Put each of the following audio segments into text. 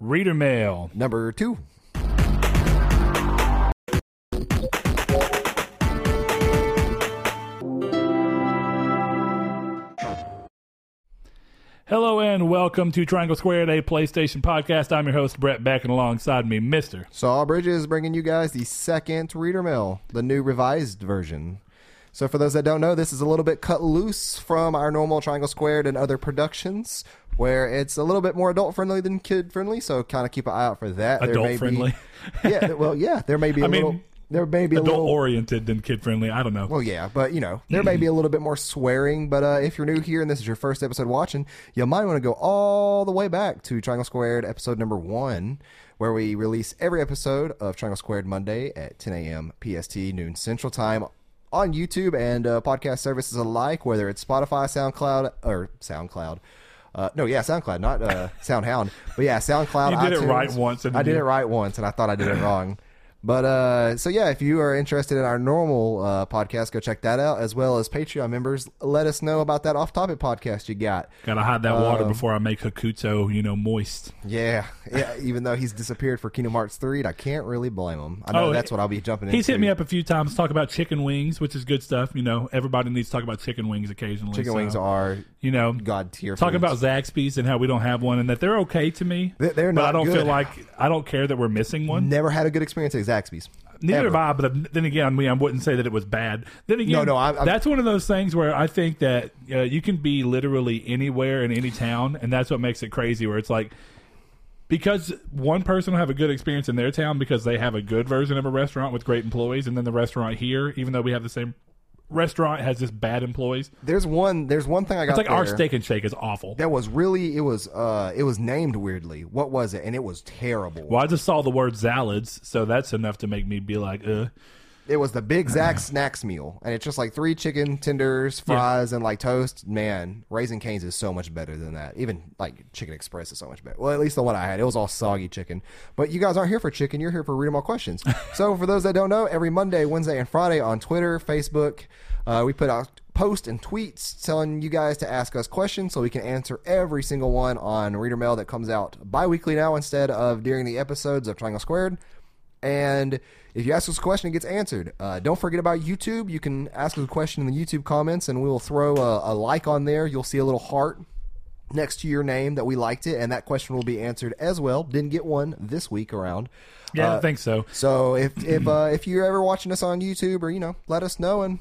Reader Mail. Number 2. Hello and welcome to Triangle Squared, a PlayStation podcast. I'm your host, Brett Beck, and alongside me, Mr. Saul Bridges, bringing you guys the second Reader Mail, the new revised version. So for those that don't know, this is a little bit cut loose from our normal Triangle Squared and other productions, where it's a little bit more adult-friendly than kid-friendly, so kind of keep an eye out for that. Adult-friendly? Yeah, well, yeah, there may be a little... There may be a little adult-oriented than kid-friendly. I don't know. Well, yeah, but, you know, there may be a little bit more swearing, but if you're new here and this is your first episode watching, you might want to go all the way back to Triangle Squared episode number 1, where we release every episode of Triangle Squared Monday at 10 a.m. PST, noon Central Time, on YouTube and podcast services alike, whether it's Spotify, SoundCloud, or SoundCloud. SoundCloud, not SoundHound. But, yeah, SoundCloud, You did iTunes. It right once. I did it right once, and I thought I did it wrong. But, if you are interested in our normal podcast, go check that out, as well as Patreon members. Let us know about that off-topic podcast you got. Gotta hide that water before I make Hakuto, moist. Yeah, even though he's disappeared for Kingdom Hearts 3, and I can't really blame him. I know that's what I'll be jumping into. He's hit me up a few times to talk about chicken wings, which is good stuff. You know, everybody needs to talk about chicken wings occasionally. Chicken wings are... You know, God-tier talking about Zaxby's and how we don't have one and that they're okay to me. They're not but I don't good. Feel like I don't care that we're missing one. Never had a good experience at Zaxby's. Neither have I. But then again, I wouldn't say that it was bad. Then again, no, that's one of those things where I think that you can be literally anywhere in any town, and that's what makes it crazy. Where it's like. Because one person will have a good experience in their town because they have a good version of a restaurant with great employees, and then the restaurant here, even though we have the same. Restaurant has just bad employees. There's one thing I got. It's like there. Our Steak and Shake is awful. That was really it was named weirdly. What was it? And it was terrible. Well, I just saw the word salads, so that's enough to make me be like, It was the Big Zach's Snacks meal, and it's just like 3 chicken tenders, fries, and like toast. Man, Raising Cane's is so much better than that. Even like Chicken Express is so much better. Well, at least the one I had, it was all soggy chicken. But you guys aren't here for chicken; you're here for Read 'Em All Questions. So, for those that don't know, every Monday, Wednesday, and Friday on Twitter, Facebook, we put out posts and tweets telling you guys to ask us questions, so we can answer every single one on Reader Mail that comes out bi-weekly now instead of during the episodes of Triangle Squared. And if you ask us a question, it gets answered. Don't forget about YouTube. You can ask us a question in the YouTube comments, and we will throw a like on there. You'll see a little heart next to your name that we liked it, and that question will be answered as well. Didn't get one this week around. Yeah, I think so. So if you're ever watching us on YouTube or, let us know and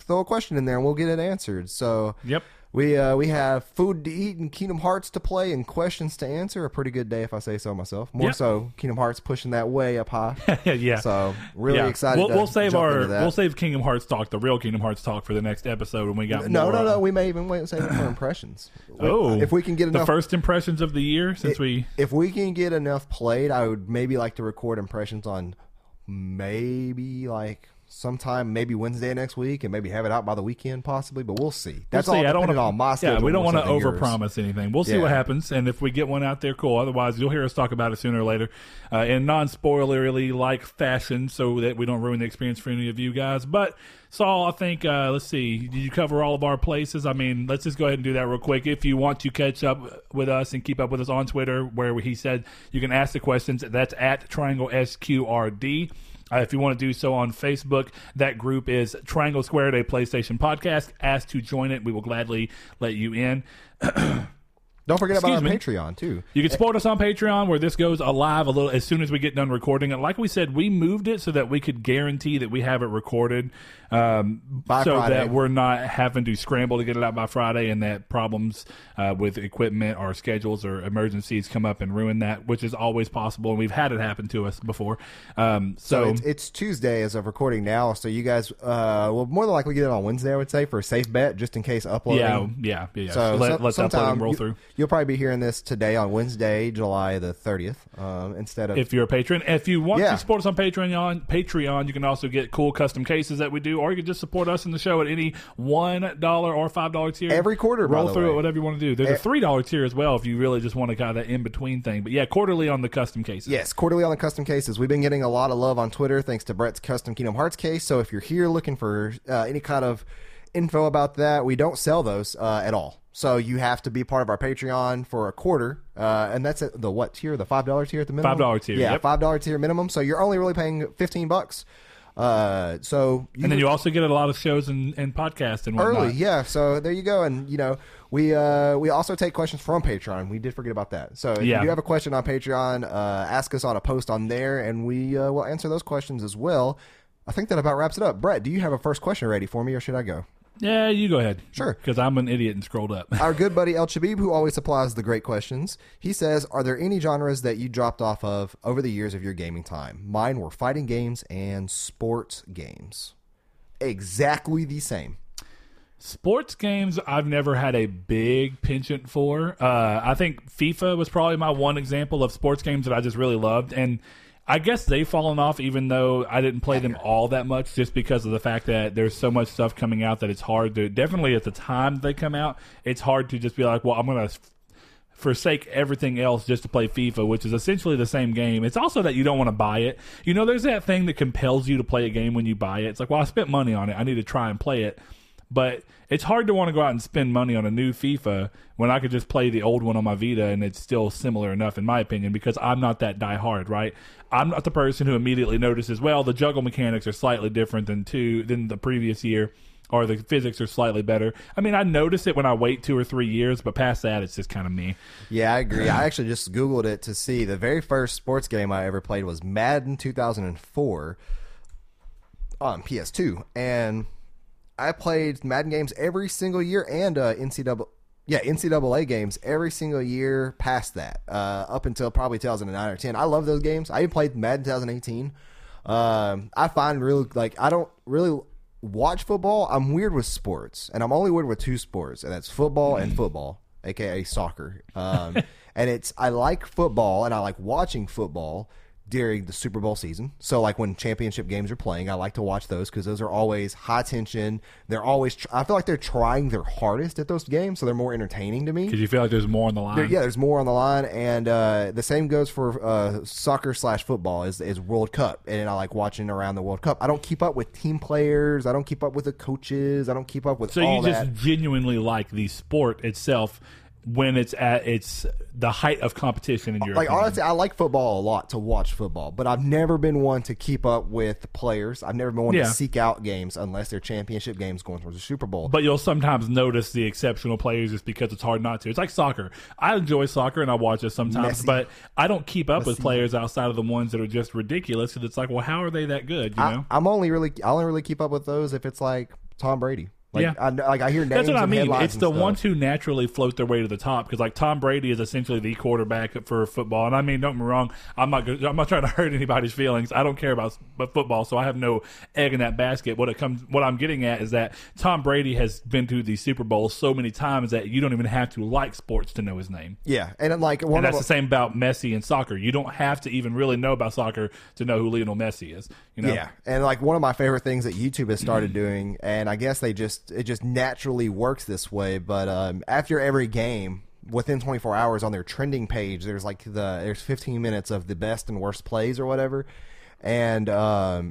throw a question in there, and we'll get it answered. So yep. We have food to eat and Kingdom Hearts to play and questions to answer. A pretty good day, if I say so myself. More so, Kingdom Hearts pushing that way up high. Yeah. So really excited. We'll save we'll save Kingdom Hearts talk, the real Kingdom Hearts talk, for the next episode when we got. No. We may even wait and save it for impressions. If we can get enough, the first impressions of the year if we can get enough played, I would maybe like to record impressions on maybe like. Sometime maybe Wednesday next week, and maybe have it out by the weekend possibly, but we'll see. We'll see. I don't want to on my schedule. Yeah, we don't want to overpromise anything. We'll see what happens, and if we get one out there, cool. Otherwise, you'll hear us talk about it sooner or later in non-spoilerly like fashion, so that we don't ruin the experience for any of you guys. But Saul, I think let's see. Did you cover all of our places? Let's just go ahead and do that real quick. If you want to catch up with us and keep up with us on Twitter, where he said you can ask the questions. That's at Triangle SQRD. If you want to do so on Facebook, that group is Triangle Squared, a PlayStation podcast. Ask to join it. We will gladly let you in. Don't forget about our Patreon, too. You can support us on Patreon, where this goes alive a little as soon as we get done recording it. Like we said, we moved it so that we could guarantee that we have it recorded so Friday. That we're not having to scramble to get it out by Friday, and that problems with equipment or schedules or emergencies come up and ruin that, which is always possible, and we've had it happen to us before. So it's Tuesday as of recording now, so you guys will more than likely get it on Wednesday, I would say, for a safe bet, just in case uploading. Yeah. So let's upload and roll through. You'll probably be hearing this today on Wednesday, July the 30th, instead of... If you're a patron. If you want to support us on Patreon, you can also get cool custom cases that we do, or you can just support us in the show at any $1 or $5 tier. Every quarter, Roll through it, whatever you want to do. There's a $3 tier as well if you really just want to kind of that in-between thing. But yeah, quarterly on the custom cases. Yes, quarterly on the custom cases. We've been getting a lot of love on Twitter thanks to Brett's Custom Kingdom Hearts case. So if you're here looking for any kind of info about that, we don't sell those at all. So you have to be part of our Patreon for a quarter. And that's at the what tier? The $5 tier at the minimum? $5 tier. Yeah, yep. $5 tier minimum. So you're only really paying $15. And then you also get a lot of shows and podcasts and whatnot. Early, yeah. So there you go. And, you know, we also take questions from Patreon. We did forget about that. So if you do have a question on Patreon, ask us on a post on there, and we will answer those questions as well. I think that about wraps it up. Brett, do you have a first question ready for me, or should I go? Yeah, you go ahead. Sure. Because I'm an idiot and scrolled up. Our good buddy El Chabib, who always supplies the great questions, he says, are there any genres that you dropped off of over the years of your gaming time? Mine were fighting games and sports games. Exactly the same. Sports games I've never had a big penchant for. I think FIFA was probably my one example of sports games that I just really loved. And I guess they've fallen off, even though I didn't play them all that much, just because of the fact that there's so much stuff coming out that it's hard to, definitely at the time they come out, it's hard to just be like, well, I'm going to forsake everything else just to play FIFA, which is essentially the same game. It's also that you don't want to buy it. You know, there's that thing that compels you to play a game when you buy it. It's like, well, I spent money on it. I need to try and play it. But it's hard to want to go out and spend money on a new FIFA when I could just play the old one on my Vita, and it's still similar enough, in my opinion, because I'm not that diehard, right? I'm not the person who immediately notices, well, the juggle mechanics are slightly different than the previous year, or the physics are slightly better. I mean, I notice it when I wait 2 or 3 years, but past that, it's just kind of me. Yeah, I agree. I actually just Googled it to see. The very first sports game I ever played was Madden 2004 on PS2, and I played Madden games every single year and NCAA games every single year past that, up until probably 2009 or 10. I love those games. I even played Madden 2018. I find I don't really watch football. I'm weird with sports, and I'm only weird with two sports, and that's football and football, a.k.a. soccer. And I like football, and I like watching football during the Super Bowl season. So like when championship games are playing, I like to watch those because those are always high tension. They're always, I feel like they're trying their hardest at those games, so they're more entertaining to me. Because you feel like there's more on the line. There's more on the line. And the same goes for soccer/football is World Cup. And I like watching around the World Cup. I don't keep up with team players. I don't keep up with the coaches. I don't keep up with all that. So you just genuinely like the sport itself when it's at its the height of competition in Europe. Like opinion. Honestly, I like football a lot to watch football, but I've never been one to keep up with players. I've never been one to seek out games unless they're championship games going towards the Super Bowl. But you'll sometimes notice the exceptional players just because it's hard not to. It's like soccer. I enjoy soccer and I watch it sometimes, but I don't keep up with players outside of the ones that are just ridiculous. And it's like, well, how are they that good? You know, I only really keep up with those if it's like Tom Brady. I hear names. That's what I mean. It's the ones who naturally float their way to the top because, like, Tom Brady is essentially the quarterback for football. And I mean, don't get me wrong. I'm not trying to hurt anybody's feelings. I don't care about football, so I have no egg in that basket. What I'm getting at is that Tom Brady has been to the Super Bowl so many times that you don't even have to like sports to know his name. Yeah, and that's the same about Messi and soccer. You don't have to even really know about soccer to know who Lionel Messi is. You know? Yeah, and like one of my favorite things that YouTube has started doing, and I guess it just naturally works this way, but after every game, within 24 hours on their trending page, there's 15 minutes of the best and worst plays or whatever, and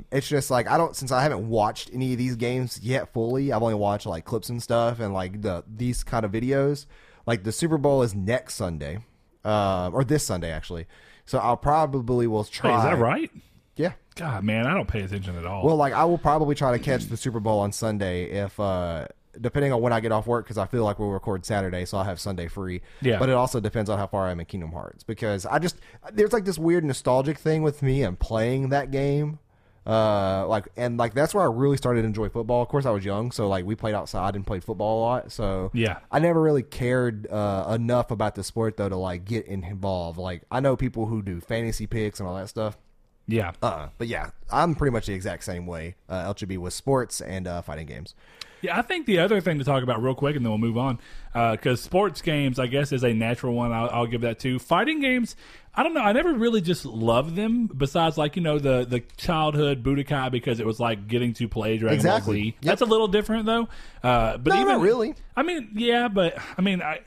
it's just like since I haven't watched any of these games yet fully, I've only watched like clips and stuff and like these kind of videos. Like the Super Bowl is next Sunday, or this Sunday actually, so I'll probably will try. Wait, is that right? Yeah. God, man, I don't pay attention at all. Well, like I will probably try to catch the Super Bowl on Sunday if depending on when I get off work, because I feel like we'll record Saturday, so I'll have Sunday free. Yeah. But it also depends on how far I am in Kingdom Hearts, because there's like this weird nostalgic thing with me and playing that game. That's where I really started to enjoy football. Of course, I was young, so like we played outside and played football a lot. So yeah, I never really cared enough about the sport though to like get involved. Like I know people who do fantasy picks and all that stuff. Yeah. But yeah, I'm pretty much the exact same way. LGB was sports and fighting games. Yeah, I think the other thing to talk about real quick, and then we'll move on, because sports games, I guess, is a natural one. I'll give that to. Fighting games, I don't know. I never really just loved them, besides, like, you know, the childhood Budokai, because it was like getting to play Dragon Ball Z. Yep. That's a little different, though. Not really. I mean, yeah, but I mean, I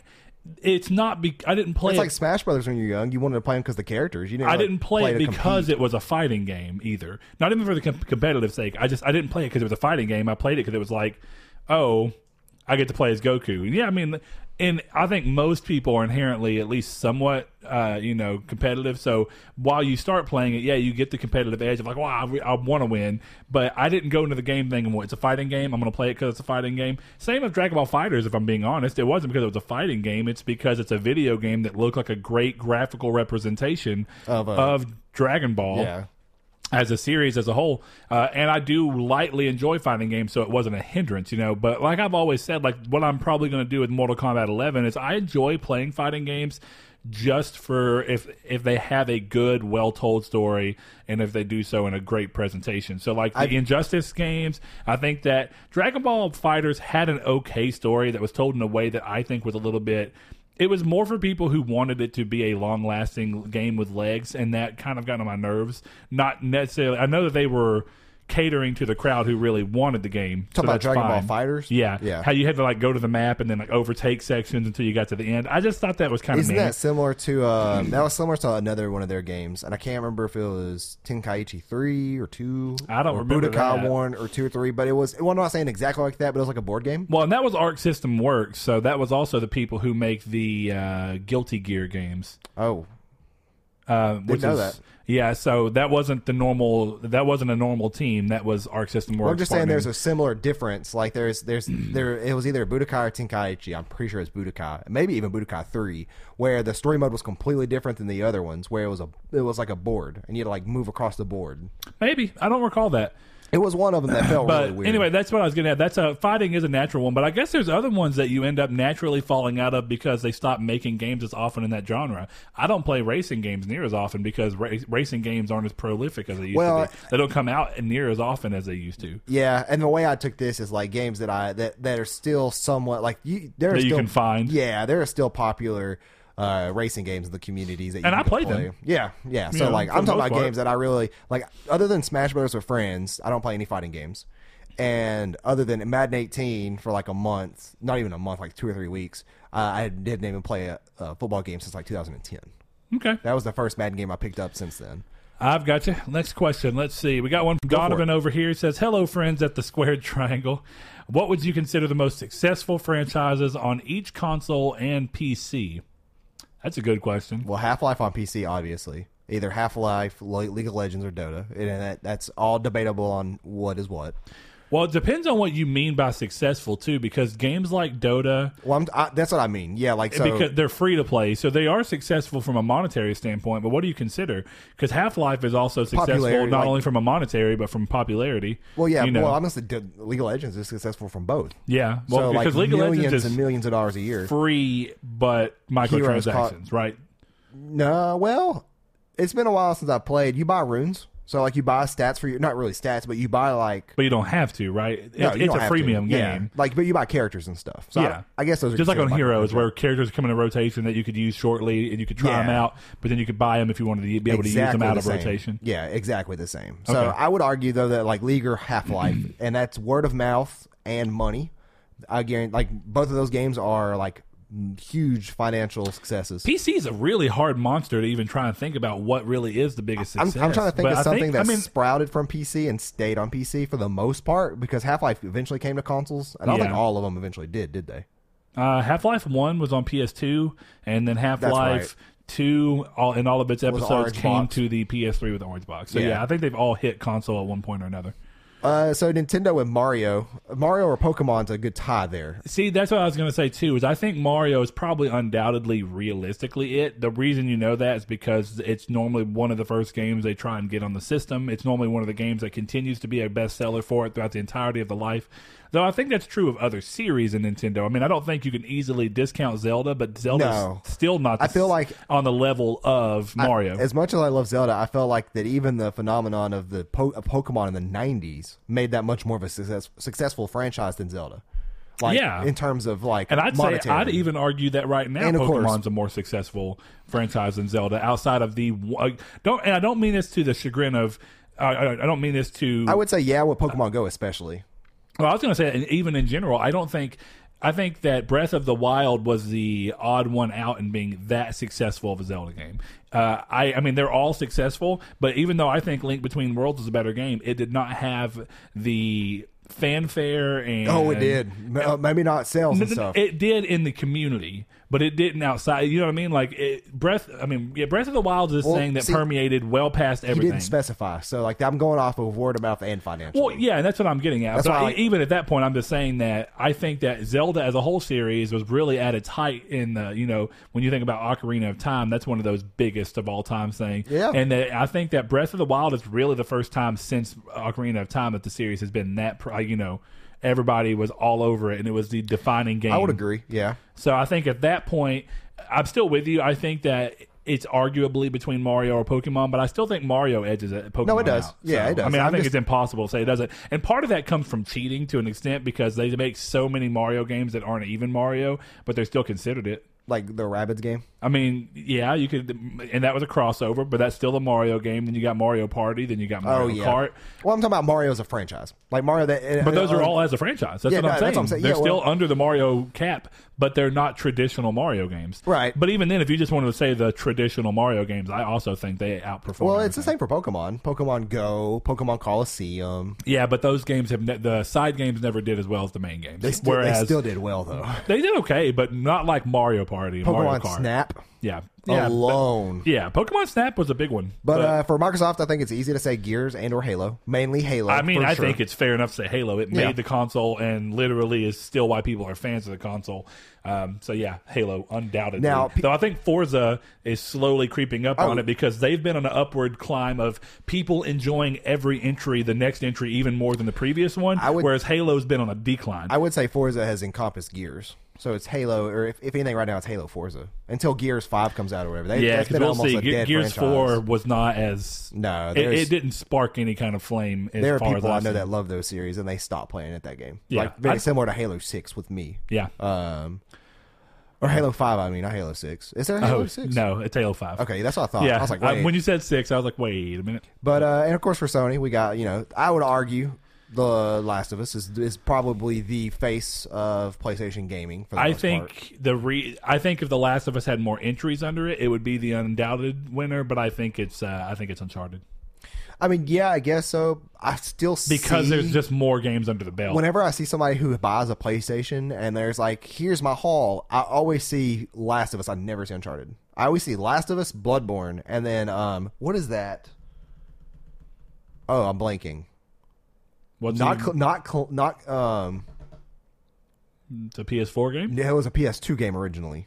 didn't play. It's like Smash Brothers when you're young. You wanted to play them because the characters. I didn't play it because it was a fighting game either. Not even for the competitive sake. I didn't play it because it was a fighting game. I played it because it was like, oh, I get to play as Goku. And yeah, I mean, And I think most people are inherently at least somewhat, you know, competitive. So while you start playing it, yeah, you get the competitive edge of like, wow, I want to win. But I didn't go into the game thinking, well, it's a fighting game. I'm going to play it because it's a fighting game. Same with Dragon Ball Fighters, if I'm being honest. It wasn't because it was a fighting game. It's because it's a video game that looked like a great graphical representation of Dragon Ball. Yeah. As a series as a whole, and I do lightly enjoy fighting games, so it wasn't a hindrance, you know. But like I've always said, like what I'm probably going to do with Mortal Kombat 11 is I enjoy playing fighting games just for if they have a good, well-told story, and if they do so in a great presentation. So like the Injustice games, I think that Dragon Ball Fighters had an okay story that was told in a way that I think was a little bit... It was more for people who wanted it to be a long-lasting game with legs, and that kind of got on my nerves. Not necessarily... I know that they were catering to the crowd who really wanted the game. Talking about Dragon Ball Fighters? Yeah. How you had to like go to the map and then like overtake sections until you got to the end. I just thought that was kind of... Isn't that similar to... that was similar to another one of their games, and I can't remember if it was Tenkaichi 3 or 2. I don't remember Budokai 1 or 2 or 3, but well, I'm not saying exactly like that, but it was like a board game. Well, and that was Arc System Works, so that was also the people who make the Guilty Gear games. Oh. Didn't know that. Yeah, so that wasn't the normal. That wasn't a normal team. That was Arc System Works. Well, I'm just saying there's a similar difference. Like there. It was either Budokai or Tenkaichi. I'm pretty sure it's Budokai, maybe even Budokai 3, where the story mode was completely different than the other ones, where it was like a board, and you had to like move across the board. Maybe I don't recall that. It was one of them that felt really weird. Anyway, that's what I was going to add. Fighting is a natural one, but I guess there's other ones that you end up naturally falling out of because they stop making games as often in that genre. I don't play racing games near as often because racing games aren't as prolific as they used to be. They don't come out near as often as they used to. Yeah, and the way I took this is like games that are still somewhat like... you can find. Yeah, there are still popular... racing games in the communities that you play them. Yeah. So like I'm talking about games that I really like. Other than Smash Brothers with friends, I don't play any fighting games. And other than Madden 18 for like a month, not even a month, like 2 or 3 weeks, I didn't even play a football game since like 2010. Okay, that was the first Madden game I picked up since then. I've got you. Next question. Let's see. We got one from Donovan over here. He says, hello, friends at the Squared Triangle. What would you consider the most successful franchises on each console and PC? That's a good question. Well, Half-Life on PC, obviously. Either Half-Life, League of Legends, or Dota. And that's all debatable on what is what. Well, it depends on what you mean by successful, too, because games like Dota... Well, that's what I mean. Yeah, like so... Because they're free to play, so they are successful from a monetary standpoint, but what do you consider? Because Half-Life is also successful not only from a monetary, but from popularity. Well, yeah, honestly, League of Legends is successful from both. Yeah, well, so, because League of Legends is millions of dollars a year. Free, but microtransactions, right? No, well, it's been a while since I played. You buy runes. So, like, you buy stats for your... Not really stats, but you buy, like... But you don't have to, right? It's a freemium game. Yeah. Like, but you buy characters and stuff. So, yeah. I guess those are... Just like on Heroes, where characters come in a rotation that you could use shortly, and you could try them out, but then you could buy them if you wanted to be able to use them out of rotation. Yeah, exactly the same. So, okay. I would argue, though, that, like, League or Half-Life, and that's word of mouth and money. I guarantee, like, both of those games are, like... huge financial successes. PC is a really hard monster to even try and think about what really is the biggest success. I'm trying to think of something that's sprouted from PC and stayed on PC for the most part, because Half-Life eventually came to consoles. I don't think all of them eventually did they? Half-Life 1 was on PS2, and then Half-Life 2 and all of its episodes came to the PS3 with the Orange Box. So yeah, I think they've all hit console at one point or another. So Nintendo with Mario or Pokemon's a good tie there. See, that's what I was going to say too, is I think Mario is probably undoubtedly realistically it. The reason you know that is because it's normally one of the first games they try and get on the system. It's normally one of the games that continues to be a bestseller for it throughout the entirety of the life. Though I think that's true of other series in Nintendo. I mean, I don't think you can easily discount Zelda, but Zelda's still not on the level of Mario. As much as I love Zelda, I felt like that even the phenomenon of the Pokemon in the 90s made that much more of a successful franchise than Zelda. Like, yeah. In terms of, like, and say I'd even argue that right now Pokemon's a more successful franchise than Zelda outside of the... and I don't mean this to the chagrin of... I don't mean this to... I would say, with Pokemon Go especially. Well, I was going to say, even in general, I think that Breath of the Wild was the odd one out in being that successful of a Zelda game. I mean, they're all successful, but even though I think Link Between Worlds is a better game, it did not have the fanfare and maybe not sales and stuff. It did in the community, but it didn't outside. You know what I mean? Like Breath of the Wild is this thing that permeated well past everything. You didn't specify, so like I'm going off of word of mouth and financial. Well, yeah, and that's what I'm getting at. So even at that point, I'm just saying that I think that Zelda as a whole series was really at its height in the when you think about Ocarina of Time, that's one of those biggest of all time things. Yeah, and that, I think that Breath of the Wild is really the first time since Ocarina of Time that the series has been that. Everybody was all over it, and it was the defining game. I would agree, yeah. So I think at that point, I'm still with you. I think that it's arguably between Mario or Pokemon, but I still think Mario edges at Pokemon. No, it does. Out. Yeah, so, it does. I mean, I think it's impossible to say it doesn't. And part of that comes from cheating to an extent because they make so many Mario games that aren't even Mario, but they're still considered it. Like the Rabbids game? I mean, yeah, you could, and that was a crossover, but that's still a Mario game. Then you got Mario Party, then you got Mario Kart. Well, I'm talking about Mario as a franchise. Like Mario, but those are all as a franchise. That's what I'm saying. They're still under the Mario cap, but they're not traditional Mario games. Right. But even then, if you just wanted to say the traditional Mario games, I also think they outperform. Well, it's the same for Pokemon. Pokemon Go, Pokemon Coliseum. Yeah, but those games, the side games never did as well as the main games. They still did well, though. They did okay, but not like Mario Party. Pokemon Snap, alone, Pokemon Snap was a big one, but for Microsoft, I think it's easy to say Gears and or Halo, mainly Halo. I mean, I think it's fair enough to say Halo. It made the console, and literally is still why people are fans of the console. Halo, undoubtedly. Now, though I think Forza is slowly creeping up on it because they've been on an upward climb of people enjoying every entry, the next entry even more than the previous one. Whereas Halo's been on a decline. I would say Forza has encompassed Gears. So it's Halo, or if anything right now, it's Halo Forza. Until Gears 5 comes out or whatever. Gears 4 was not as... No. It didn't spark any kind of flame as far as I know. There are people I know that love those series, and they stopped playing at that game. Yeah. Like, very similar to Halo 6 with me. Yeah. Or Halo 5, I mean, not Halo 6. Is there a Halo 6? No, it's Halo 5. Okay, that's what I thought. Yeah. I was like, wait. When you said 6, I was like, wait a minute. But, and of course for Sony, we got, I would argue... The Last of Us is probably the face of PlayStation gaming. I think if The Last of Us had more entries under it, it would be the undoubted winner. But I think it's Uncharted. I mean, yeah, I guess so. I still see... Because there's just more games under the belt. Whenever I see somebody who buys a PlayStation and there's like, here's my haul, I always see Last of Us. I never see Uncharted. I always see Last of Us, Bloodborne, and then what is that? Oh, I'm blanking. It's a PS4 game? Yeah, it was a PS2 game originally.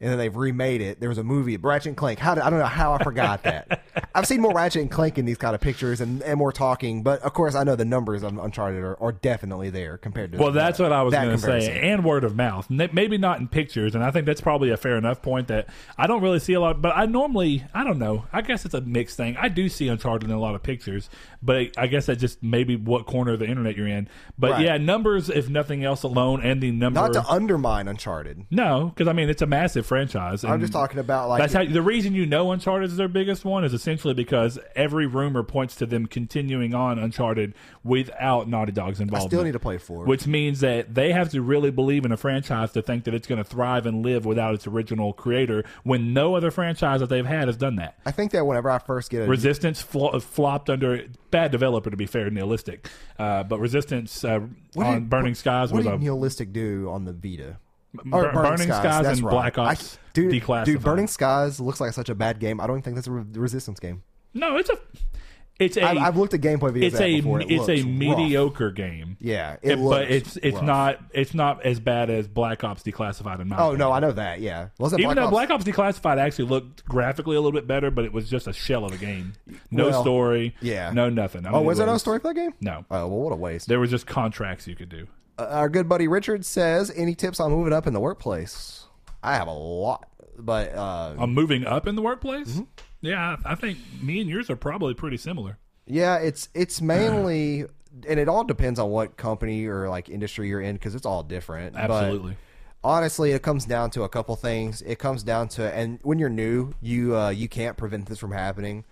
And then they've remade it. There was a movie, Ratchet & Clank. I don't know how I forgot that. I've seen more Ratchet & Clank in these kind of pictures and more talking. But, of course, I know the numbers on Uncharted are definitely there compared to... Well, that's what I was going to say. And word of mouth. Maybe not in pictures. And I think that's probably a fair enough point that I don't really see a lot. But I normally... I don't know. I guess it's a mixed thing. I do see Uncharted in a lot of pictures. But I guess that's just maybe what corner of the internet you're in. But, right. Yeah, numbers, if nothing else alone, and the number... Not to undermine Uncharted. No, because, I mean, it's a massive franchise. I'm just talking about like the reason Uncharted is their biggest one is essentially because every rumor points to them continuing on Uncharted without Naughty Dog's involvement. I still need to play 4, which means that they have to really believe in a franchise to think that it's going to thrive and live without its original creator. When no other franchise that they've had has done that. I think that whenever I first get Resistance flopped under bad developer, to be fair, nihilistic. But Resistance Burning Skies was a nihilistic do on the Vita. Burning Skies and right. Black Ops Declassified. Dude, Burning Skies looks like such a bad game. I don't think that's a Resistance game. No, I've looked at gameplay videos. It's a mediocre game. Yeah, but it's rough. It's not as bad as Black Ops Declassified in my opinion. No, I know that. Yeah, Black Ops Declassified actually looked graphically a little bit better, but it was just a shell of a game. No story. Yeah, no nothing. Was there no story for that game? No. Oh well, what a waste. There was just contracts you could do. Our good buddy Richard says, any tips on moving up in the workplace? I have a lot. But on moving up in the workplace? Mm-hmm. Yeah, I think me and yours are probably pretty similar. Yeah, it's mainly, and it all depends on what company or like industry you're in because it's all different. Absolutely. But honestly, it comes down to a couple things. It comes down to, and when you're new, you can't prevent this from happening.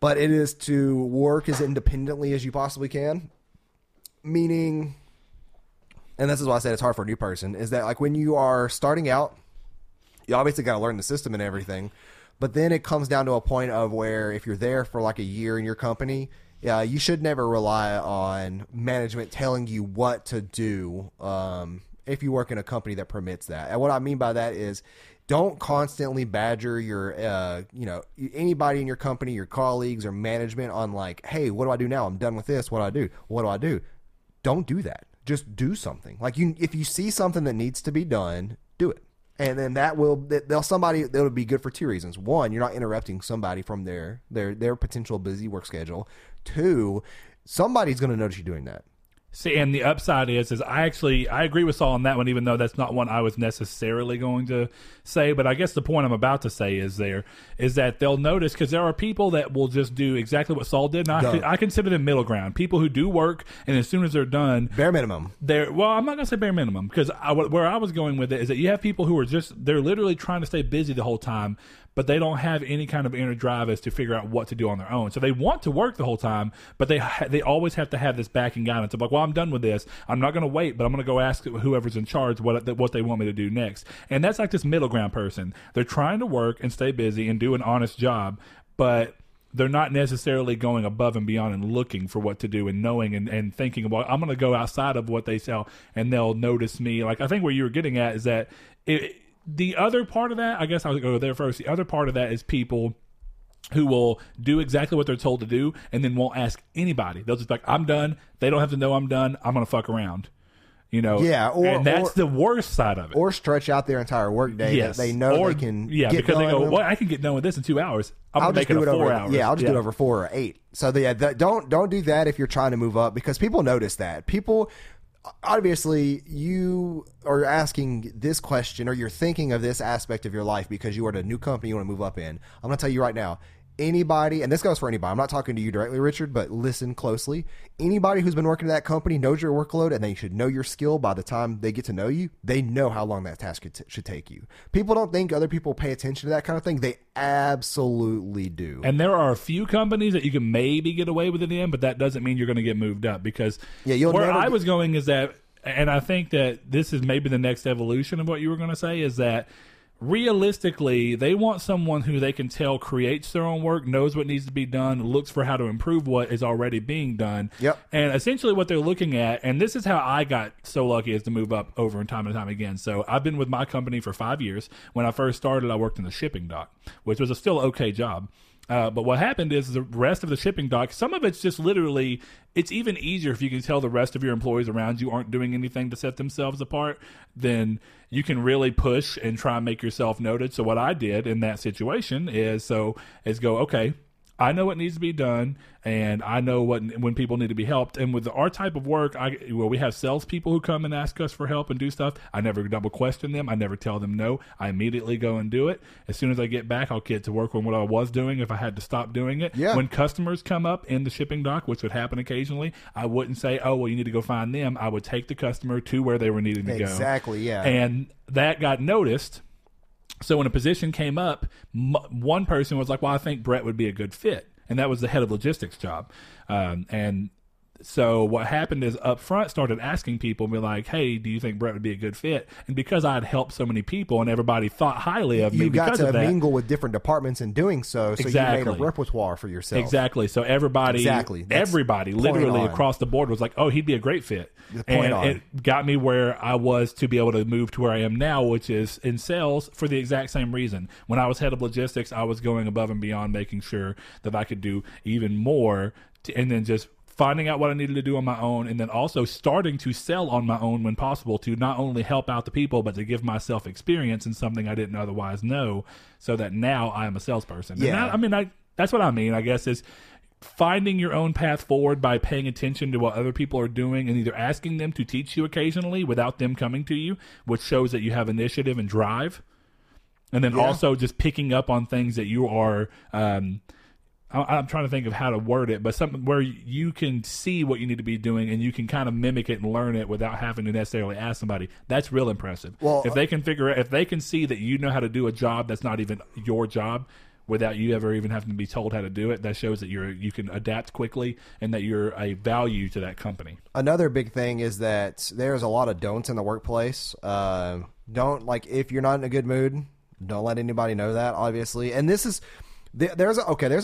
But it is to work as independently as you possibly can. Meaning... And this is why I said it's hard for a new person, is that like when you are starting out, you obviously got to learn the system and everything. But then it comes down to a point of where if you're there for like a year in your company, you should never rely on management telling you what to do if you work in a company that permits that. And what I mean by that is, don't constantly badger your, anybody in your company, your colleagues or management on like, hey, what do I do now? I'm done with this. What do I do? What do I do? Don't do that. Just do something. Like, you, if you see something that needs to be done, do it. And then that will, that'll be good for two reasons. One, you're not interrupting somebody from their potential busy work schedule. Two, somebody's going to notice you doing that. See, and the upside is I agree with Saul on that one, even though that's not one I was necessarily going to say. But I guess the point I'm about to say is that they'll notice, because there are people that will just do exactly what Saul did. And I consider them middle ground. People who do work, and as soon as they're done... Bare minimum. Well, I'm not going to say bare minimum, because where I was going with it is that you have people who are just... They're literally trying to stay busy the whole time, but they don't have any kind of inner drive as to figure out what to do on their own. So they want to work the whole time, but they always have to have this backing guidance of like, well, I'm done with this. I'm not going to wait, but I'm going to go ask whoever's in charge what they want me to do next. And that's like this middle ground person. They're trying to work and stay busy and do an honest job, but they're not necessarily going above and beyond and looking for what to do and knowing and thinking about, I'm going to go outside of what they sell and they'll notice me. Like, I think where you were getting at is that the other part of that, I guess I'll go there first. The other part of that is people who will do exactly what they're told to do and then won't ask anybody. They'll just be like, I'm done. They don't have to know I'm done. I'm going to fuck around. Yeah, and that's the worst side of it. Or stretch out their entire workday. Yes. That they know they can get done. Yeah, because they go, well, I can get done with this in 2 hours. I'll just do it over 4 hours. Yeah, I'll just do it over 4 or 8. So don't do that if you're trying to move up, because people notice that. People... Obviously, you are asking this question, or you're thinking of this aspect of your life because you are at a new company you want to move up in. I'm going to tell you right now, anybody, and this goes for anybody, I'm not talking to you directly, Richard, but listen closely. Anybody who's been working at that company knows your workload, and they should know your skill by the time they get to know you. They know how long that task should take you. People don't think other people pay attention to that kind of thing. They absolutely do. And there are a few companies that you can maybe get away with it in, but that doesn't mean you're going to get moved up, because was going is that, and I think that this is maybe the next evolution of what you were going to say, is that realistically they want someone who they can tell creates their own work, knows what needs to be done, looks for how to improve what is already being done. Yep. And essentially what they're looking at, and this is how I got so lucky as to move up over and time again. So I've been with my company for 5 years. When I first started, I worked in the shipping dock, which was a still okay job. But what happened is the rest of the shipping dock, some of it's just literally, it's even easier if you can tell the rest of your employees around you aren't doing anything to set themselves apart, then you can really push and try and make yourself noted. So what I did in that situation is go, okay, I know what needs to be done, and I know when people need to be helped. And with our type of work, we have salespeople who come and ask us for help and do stuff. I never double question them. I never tell them no. I immediately go and do it. As soon as I get back, I'll get to work on what I was doing if I had to stop doing it. Yeah. When customers come up in the shipping dock, which would happen occasionally, I wouldn't say, oh, well, you need to go find them. I would take the customer to where they were needing to go. Exactly, yeah. And that got noticed. So when a position came up, one person was like, well, I think Brett would be a good fit. And that was the head of logistics job. And so what happened is up front started asking people and be like, hey, do you think Brett would be a good fit? And because I had helped so many people and everybody thought highly of me because of that. You got to mingle with different departments in doing so. So exactly. You made a repertoire for yourself. Exactly. So everybody literally across the board was like, oh, he'd be a great fit. It got me where I was to be able to move to where I am now, which is in sales for the exact same reason. When I was head of logistics, I was going above and beyond, making sure that I could do even more and then just finding out what I needed to do on my own, and then also starting to sell on my own when possible to not only help out the people, but to give myself experience in something I didn't otherwise know, so that now I am a salesperson. Yeah. That's what I mean, I guess, is finding your own path forward by paying attention to what other people are doing and either asking them to teach you occasionally without them coming to you, which shows that you have initiative and drive. And then also just picking up on things that you are, I'm trying to think of how to word it, but something where you can see what you need to be doing and you can kind of mimic it and learn it without having to necessarily ask somebody. That's real impressive. Well, if they can see that you know how to do a job that's not even your job without you ever even having to be told how to do it, that shows that you can adapt quickly and that you're a value to that company. Another big thing is that there's a lot of don'ts in the workplace. If you're not in a good mood, don't let anybody know that, obviously. And there's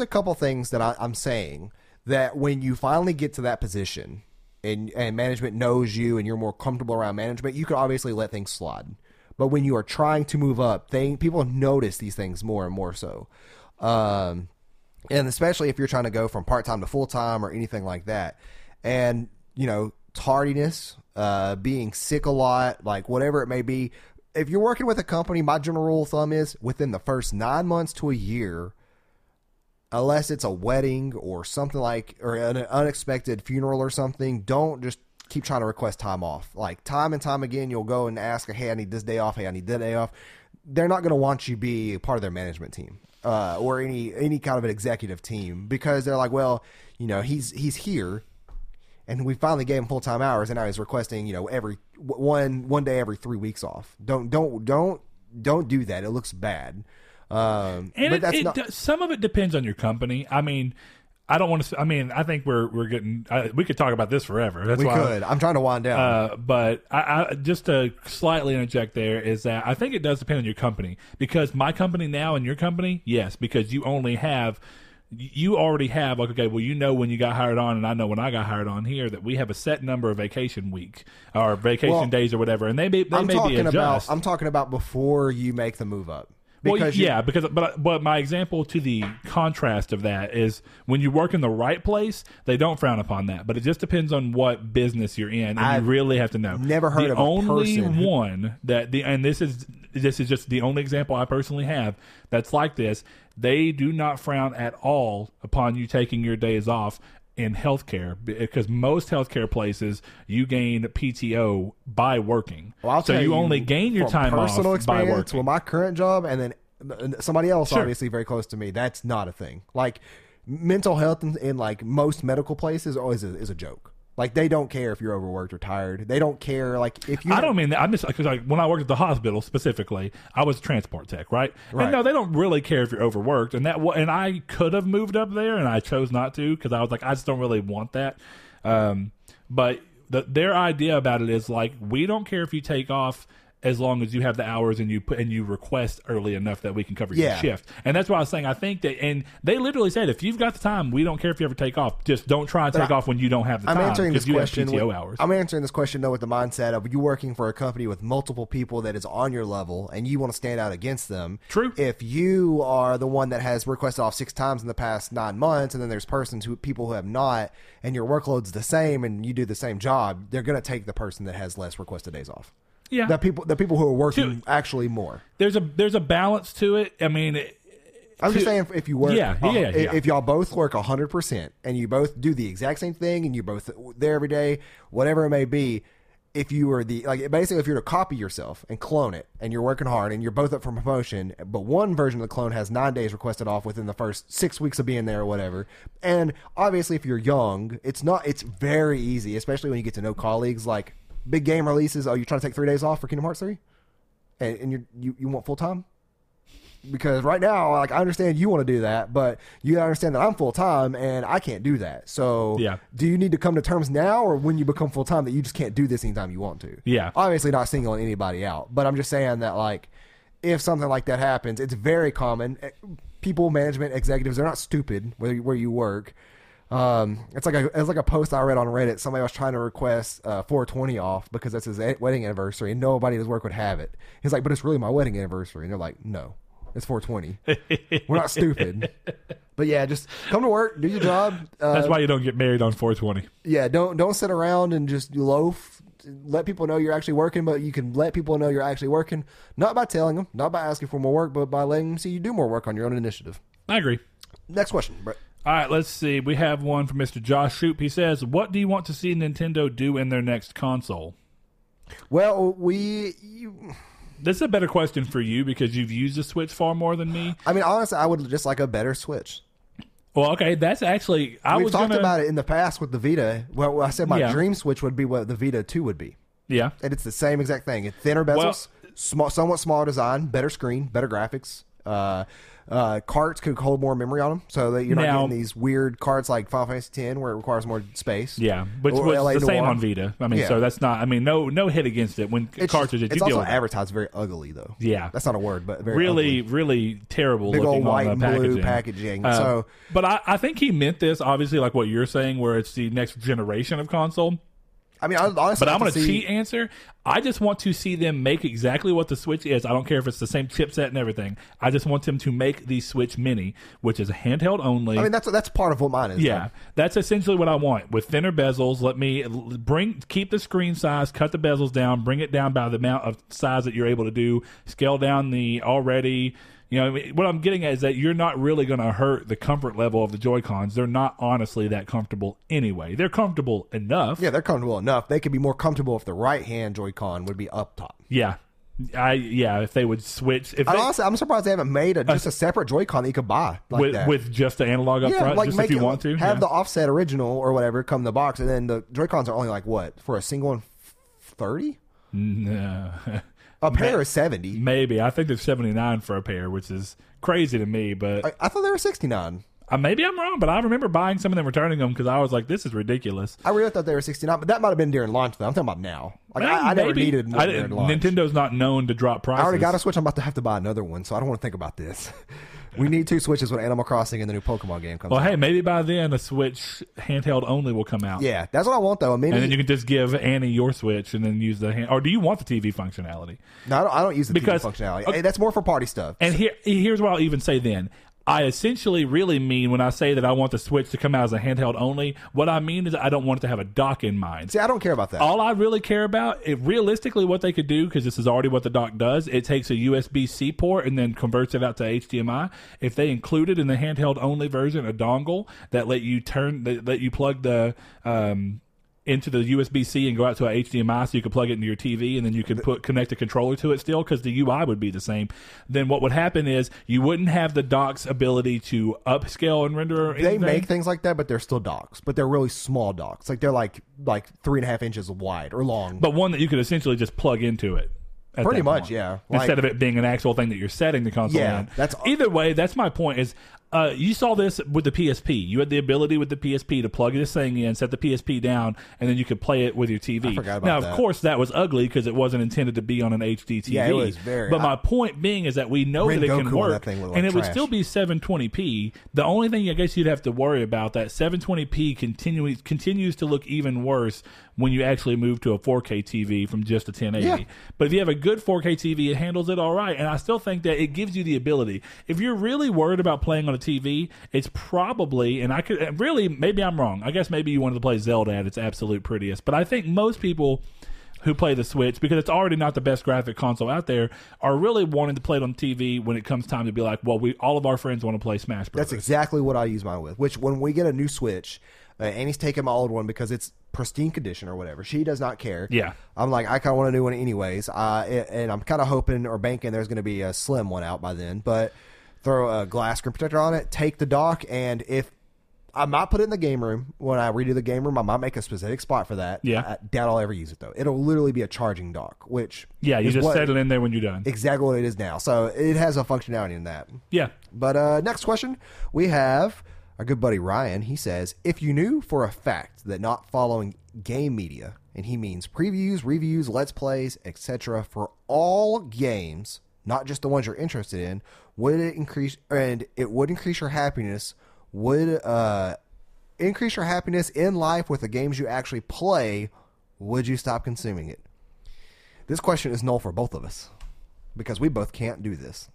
a couple things that I'm saying that when you finally get to that position and management knows you and you're more comfortable around management, you can obviously let things slide. But when you are trying to move up, people notice these things more and more so. And especially if you're trying to go from part-time to full-time or anything like that. And, you know, tardiness, being sick a lot, like whatever it may be. If you're working with a company, my general rule of thumb is within the first 9 months to a year, unless it's a wedding or something like, or an unexpected funeral or something, don't just keep trying to request time off. Like time and time again, you'll go and ask, hey, I need this day off. Hey, I need that day off. They're not going to want you to be a part of their management team or any kind of an executive team, because they're like, well, you know, he's here and we finally gave him full-time hours and now he's requesting, you know, every one day every 3 weeks off. Don't do that. It looks bad. And some of it depends on your company. I mean, I think we're getting. We could talk about this forever. That's why we could. I'm trying to wind down. But I just to slightly interject there is that I think it does depend on your company, because my company now and your company, yes, because you already have like, okay, well, you know when you got hired on, and I know when I got hired on here, that we have a set number of vacation week or vacation days or whatever, and I'm talking about before you make the move up. But my example to the contrast of that is when you work in the right place, they don't frown upon that. But it just depends on what business you're in, and you really have to know. Never heard of only one that the and this is just the only example I personally have that's like this. They do not frown at all upon you taking your days off in healthcare, because most healthcare places you gain PTO by working. Well, so you only gain your time off by working. Well, my current job and then somebody else, sure, obviously very close to me, that's not a thing. Like mental health in like most medical places always is a joke. Like they don't care if you're overworked or tired. They don't care. Like if you, I don't mean that. I'm just because like when I worked at the hospital specifically, I was a transport tech, right? And no, they don't really care if you're overworked. And I could have moved up there, and I chose not to because I was like, I just don't really want that. But their idea about it is like, we don't care if you take off as long as you have the hours and you request early enough that we can cover your shift. And that's why I was saying, I think that, and they literally said, if you've got the time, we don't care if you ever take off. Just don't try and take off when you don't have the time. I'm answering this question though with the mindset of you working for a company with multiple people that is on your level and you want to stand out against them. True. If you are the one that has requested off 6 times in the past 9 months, and then there's people who have not, and your workload's the same and you do the same job, they're going to take the person that has less requested days off. Yeah, the people who are working actually more. There's a balance to it. I mean, I'm just saying if you work, if y'all both work 100% and you both do the exact same thing and you're both there every day, whatever it may be. If you were if you're to copy yourself and clone it and you're working hard and you're both up for promotion, but one version of the clone has 9 days requested off within the first 6 weeks of being there or whatever. And obviously, if you're young, it's very easy, especially when you get to know colleagues like. Big game releases. Oh, you're trying to take 3 days off for Kingdom Hearts 3? And you want full time? Because right now, like, I understand you want to do that, but you understand that I'm full time and I can't do that. So do you need to come to terms now or when you become full time that you just can't do this anytime you want to? Yeah. Obviously not singling anybody out, but I'm just saying that like if something like that happens, it's very common. People, management, executives, they're not stupid where you work. It's like a post I read on Reddit. Somebody was trying to request 420 off because that's his wedding anniversary and nobody at his work would have it. He's like, but it's really my wedding anniversary. And they're like, no, it's 420. We're not stupid. But yeah, just come to work, do your job. That's why you don't get married on 420. Yeah. Don't sit around and just loaf. Let people know you're actually working, but you can let people know you're actually working, not by telling them, not by asking for more work, but by letting them see you do more work on your own initiative. I agree. Next question, Brett. All right, let's see. We have one from Mr. Josh Shoup. He says, what do you want to see Nintendo do in their next console? Well, this is a better question for you because you've used the Switch far more than me. I mean, honestly, I would just like a better Switch. Well, okay, that's actually... We've talked about it in the past with the Vita. Well, I said my dream Switch would be what the Vita 2 would be. Yeah. And it's the same exact thing. It's thinner bezels, somewhat smaller design, better screen, better graphics, Carts could hold more memory on them, so that you're not getting these weird carts like Final Fantasy X, where it requires more space. Yeah, which was the same on Vita. I mean, so that's not. I mean, no hit against it when it's cartridges. It's also advertised very ugly, though. Yeah, that's not a word, but very really, ugly. Really terrible. Big looking old white on the and blue packaging. So, but I think he meant this, obviously, like what you're saying, where it's the next generation of console. I mean, honestly, but I'm going to cheat answer. I just want to see them make exactly what the Switch is. I don't care if it's the same chipset and everything. I just want them to make the Switch Mini, which is handheld only. I mean, that's part of what mine is. Yeah, right? That's essentially what I want. With thinner bezels, let me keep the screen size, cut the bezels down, bring it down by the amount of size that you're able to do, scale down the already. You know, what I'm getting at is that you're not really going to hurt the comfort level of the Joy-Cons. They're not honestly that comfortable anyway. They're comfortable enough. Yeah, they're comfortable enough. They could be more comfortable if the right-hand Joy-Con would be up top. Yeah. If they would switch. Honestly, I'm surprised they haven't made just a separate Joy-Con that you could buy with just the analog up front, like just if you want to. Have the offset original or whatever come in the box, and then the Joy-Cons are only like what? For a single one, 30? No. A pair is 70. Maybe. I think there's 79 for a pair, which is crazy to me. But I thought they were 69. Maybe I'm wrong, but I remember buying some of them, returning them, because I was like, this is ridiculous. I really thought they were 69, but that might have been during launch, though. I'm talking about now. Like, I never needed one during launch. Nintendo's not known to drop prices. I already got a Switch. I'm about to have to buy another one, so I don't want to think about this. We need two Switches when Animal Crossing and the new Pokemon game comes out. Well, hey, maybe by then a Switch handheld only will come out. Yeah, that's what I want, though. And then you can just give Annie your Switch and then use the hand. Or do you want the TV functionality? No, I don't use the TV functionality. Okay, that's more for party stuff. And here's what I'll even say then. I essentially really mean when I say that I want the Switch to come out as a handheld only, what I mean is I don't want it to have a dock in mind. See, I don't care about that. All I really care about, realistically what they could do, because this is already what the dock does, it takes a USB-C port and then converts it out to HDMI. If they included in the handheld only version a dongle that let you plug the into the USB-C and go out to a HDMI, so you can plug it into your TV, and then you can connect a controller to it still, because the UI would be the same. Then what would happen is you wouldn't have the dock's ability to upscale and render. They make things like that, but they're still docks, but they're really small docks. Like they're like 3.5 inches wide or long. But one that you could essentially just plug into it. Pretty much, yeah. Like, instead of it being an actual thing that you're setting the console in. Either way, that's my point is you saw this with the PSP. You had the ability with the PSP to plug this thing in, set the PSP down, and then you could play it with your TV. I forgot about that. Now, of course, that was ugly because it wasn't intended to be on an HD TV. Yeah, it was very... But my point being is that we know that it can work, and it would still be 720p. The only thing I guess you'd have to worry about, that 720p continues to look even worse when you actually move to a 4K TV from just a 1080. Yeah. But if you have a good 4K TV, it handles it all right. And I still think that it gives you the ability. If you're really worried about playing on a TV, it's probably, and I could really, maybe I'm wrong. I guess maybe you wanted to play Zelda at its absolute prettiest. But I think most people who play the Switch, because it's already not the best graphic console out there, are really wanting to play it on TV when it comes time to be like, well, all of our friends want to play Smash Brothers. That's exactly what I use mine with, which when we get a new Switch, Annie's taking my old one because it's pristine condition or whatever. She does not care. Yeah. I'm like, I kind of want a new one anyways. And I'm kind of hoping or banking there's going to be a slim one out by then. But throw a glass screen protector on it, take the dock, and if I might put it in the game room. When I redo the game room, I might make a specific spot for that. Yeah. I doubt I'll ever use it, though. It'll literally be a charging dock, which... Yeah, you just set it in there when you're done. Exactly what it is now. So it has a functionality in that. Yeah. But next question, we have... Our good buddy Ryan, he says, if you knew for a fact that not following game media, and he means previews, reviews, let's plays, etc., for all games, not just the ones you're interested in, would it increase your happiness in life with the games you actually play, would you stop consuming it? This question is null for both of us because we both can't do this.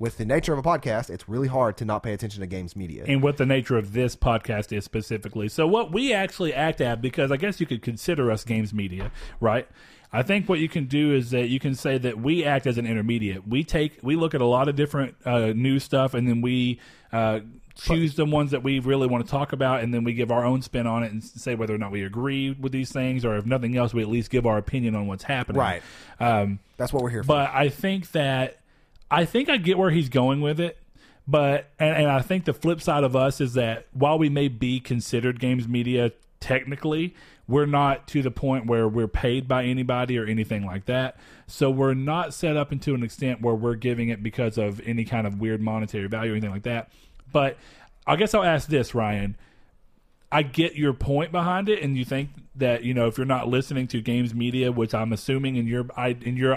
With the nature of a podcast, it's really hard to not pay attention to games media. And what the nature of this podcast is specifically. So what we actually act at, because I guess you could consider us games media, right? I think what you can do is that you can say that we act as an intermediate. We look at a lot of different news stuff, and then we... choose the ones that we really want to talk about, and then we give our own spin on it and say whether or not we agree with these things, or if nothing else, we at least give our opinion on what's happening. Right. That's what we're here for. But I think I get where he's going with it, but and I think the flip side of us is that while we may be considered games media technically. We're not to the point where we're paid by anybody or anything like that. So we're not set up into an extent where we're giving it because of any kind of weird monetary value or anything like that. But I guess I'll ask this, Ryan. I get your point behind it, and you think that, you know, if you're not listening to games media, which I'm assuming in your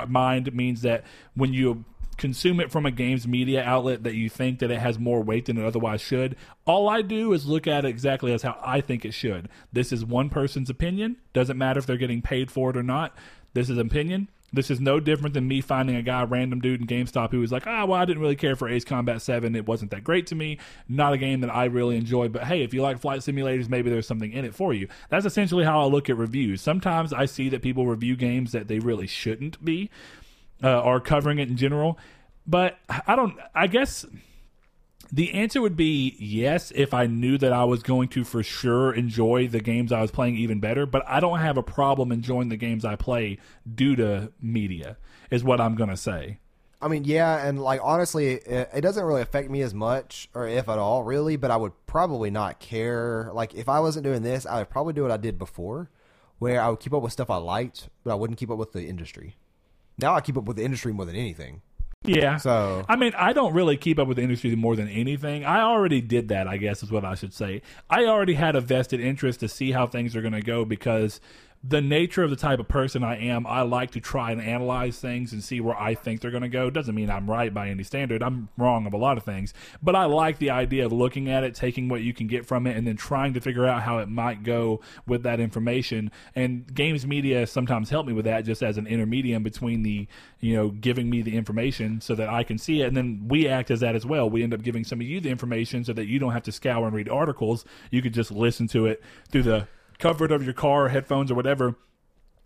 mind means that when you consume it from a games media outlet that you think that it has more weight than it otherwise should. All I do is look at it exactly as how I think it should. This is one person's opinion. Doesn't matter if they're getting paid for it or not. This is opinion. This is no different than me finding a guy, random dude in GameStop who was like, well, I didn't really care for Ace Combat 7. It wasn't that great to me. Not a game that I really enjoy. But hey, if you like flight simulators, maybe there's something in it for you. That's essentially how I look at reviews. Sometimes I see that people review games that they really shouldn't be or covering it in general. But I guess the answer would be yes if I knew that I was going to for sure enjoy the games I was playing even better, but I don't have a problem enjoying the games I play due to media is what I'm going to say. I mean, yeah, and like honestly, it doesn't really affect me as much, or if at all, really, but I would probably not care. Like if I wasn't doing this, I would probably do what I did before, where I would keep up with stuff I liked, but I wouldn't keep up with the industry. Now I keep up with the industry more than anything. Yeah. So I mean, I don't really keep up with the industry more than anything. I already did that, I guess is what I should say. I already had a vested interest to see how things are going to go because the nature of the type of person I am, I like to try and analyze things and see where I think they're going to go. Doesn't mean I'm right by any standard. I'm wrong of a lot of things. But I like the idea of looking at it, taking what you can get from it, and then trying to figure out how it might go with that information. And games media sometimes help me with that just as an intermedium between the, you know, giving me the information so that I can see it. And then we act as that as well. We end up giving some of you the information so that you don't have to scour and read articles. You could just listen to it through the covered of your car, headphones, or whatever,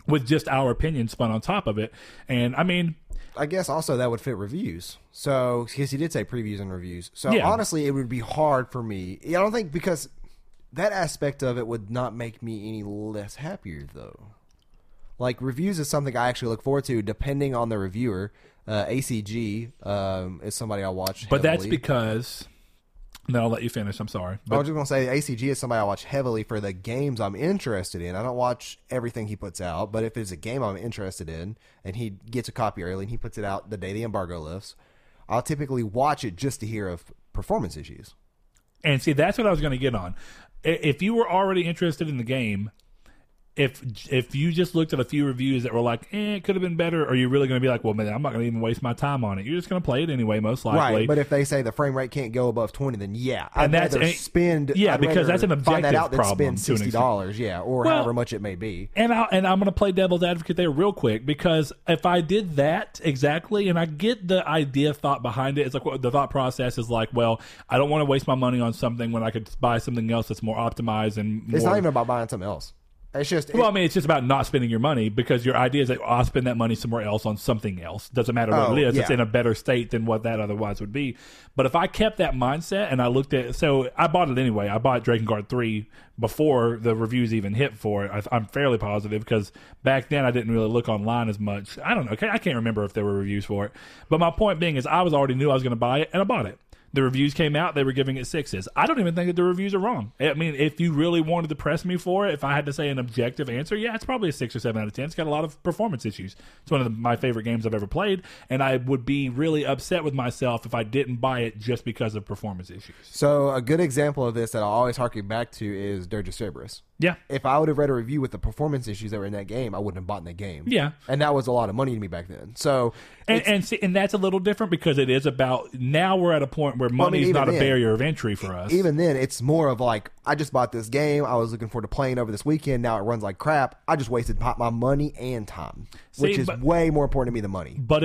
with just our opinion spun on top of it. And I mean, I guess also that would fit reviews. So, because he did say previews and reviews. So, yeah. Honestly, it would be hard for me. I don't think, because that aspect of it would not make me any less happier, though. Like, reviews is something I actually look forward to, depending on the reviewer. ACG is somebody I watch heavily. But that's because... No, I'll let you finish. I'm sorry. But I was just going to say ACG is somebody I watch heavily for the games I'm interested in. I don't watch everything he puts out, but if it's a game I'm interested in and he gets a copy early and he puts it out the day the embargo lifts, I'll typically watch it just to hear of performance issues. And see, that's what I was going to get on. If you were already interested in the game, if you just looked at a few reviews that were like, it could have been better, are you really going to be like, well, man, I'm not going to even waste my time on it? You're just going to play it anyway, most likely. Right, but if they say the frame rate can't go above 20, then yeah. I'd rather that's an objective find that out problem. Than spend $60, yeah, or however much it may be. And I'm going to play devil's advocate there real quick, because if I did that exactly, and I get the idea, thought behind it, it's like the thought process is like, well, I don't want to waste my money on something when I could buy something else that's more optimized and more... It's not even about buying something else. It's just about not spending your money, because your idea is that I'll spend that money somewhere else on something else. Doesn't matter what it is. Yeah. It's in a better state than what that otherwise would be. But if I kept that mindset and I looked at... So I bought it anyway. I bought Dragon Guard 3 before the reviews even hit for it. I'm fairly positive, because back then I didn't really look online as much. I don't know. I can't remember if there were reviews for it. But my point being is I already knew I was going to buy it, and I bought it. The reviews came out, they were giving it 6s. I don't even think that the reviews are wrong. I mean, if you really wanted to press me for it, if I had to say an objective answer, yeah, it's probably a 6 or 7 out of 10. It's got a lot of performance issues. It's one of my favorite games I've ever played, and I would be really upset with myself if I didn't buy it just because of performance issues. So a good example of this that I'll always harken back to is Dirge of Cerberus. Yeah. If I would have read a review with the performance issues that were in that game, I wouldn't have bought the game. Yeah. And that was a lot of money to me back then. So and that's a little different, because it is about, now we're at a point where money is not a barrier of entry for us. Even then, it's more of like, I just bought this game, I was looking forward to playing over this weekend, now it runs like crap. I just wasted my money and time, which is way more important to me than money. But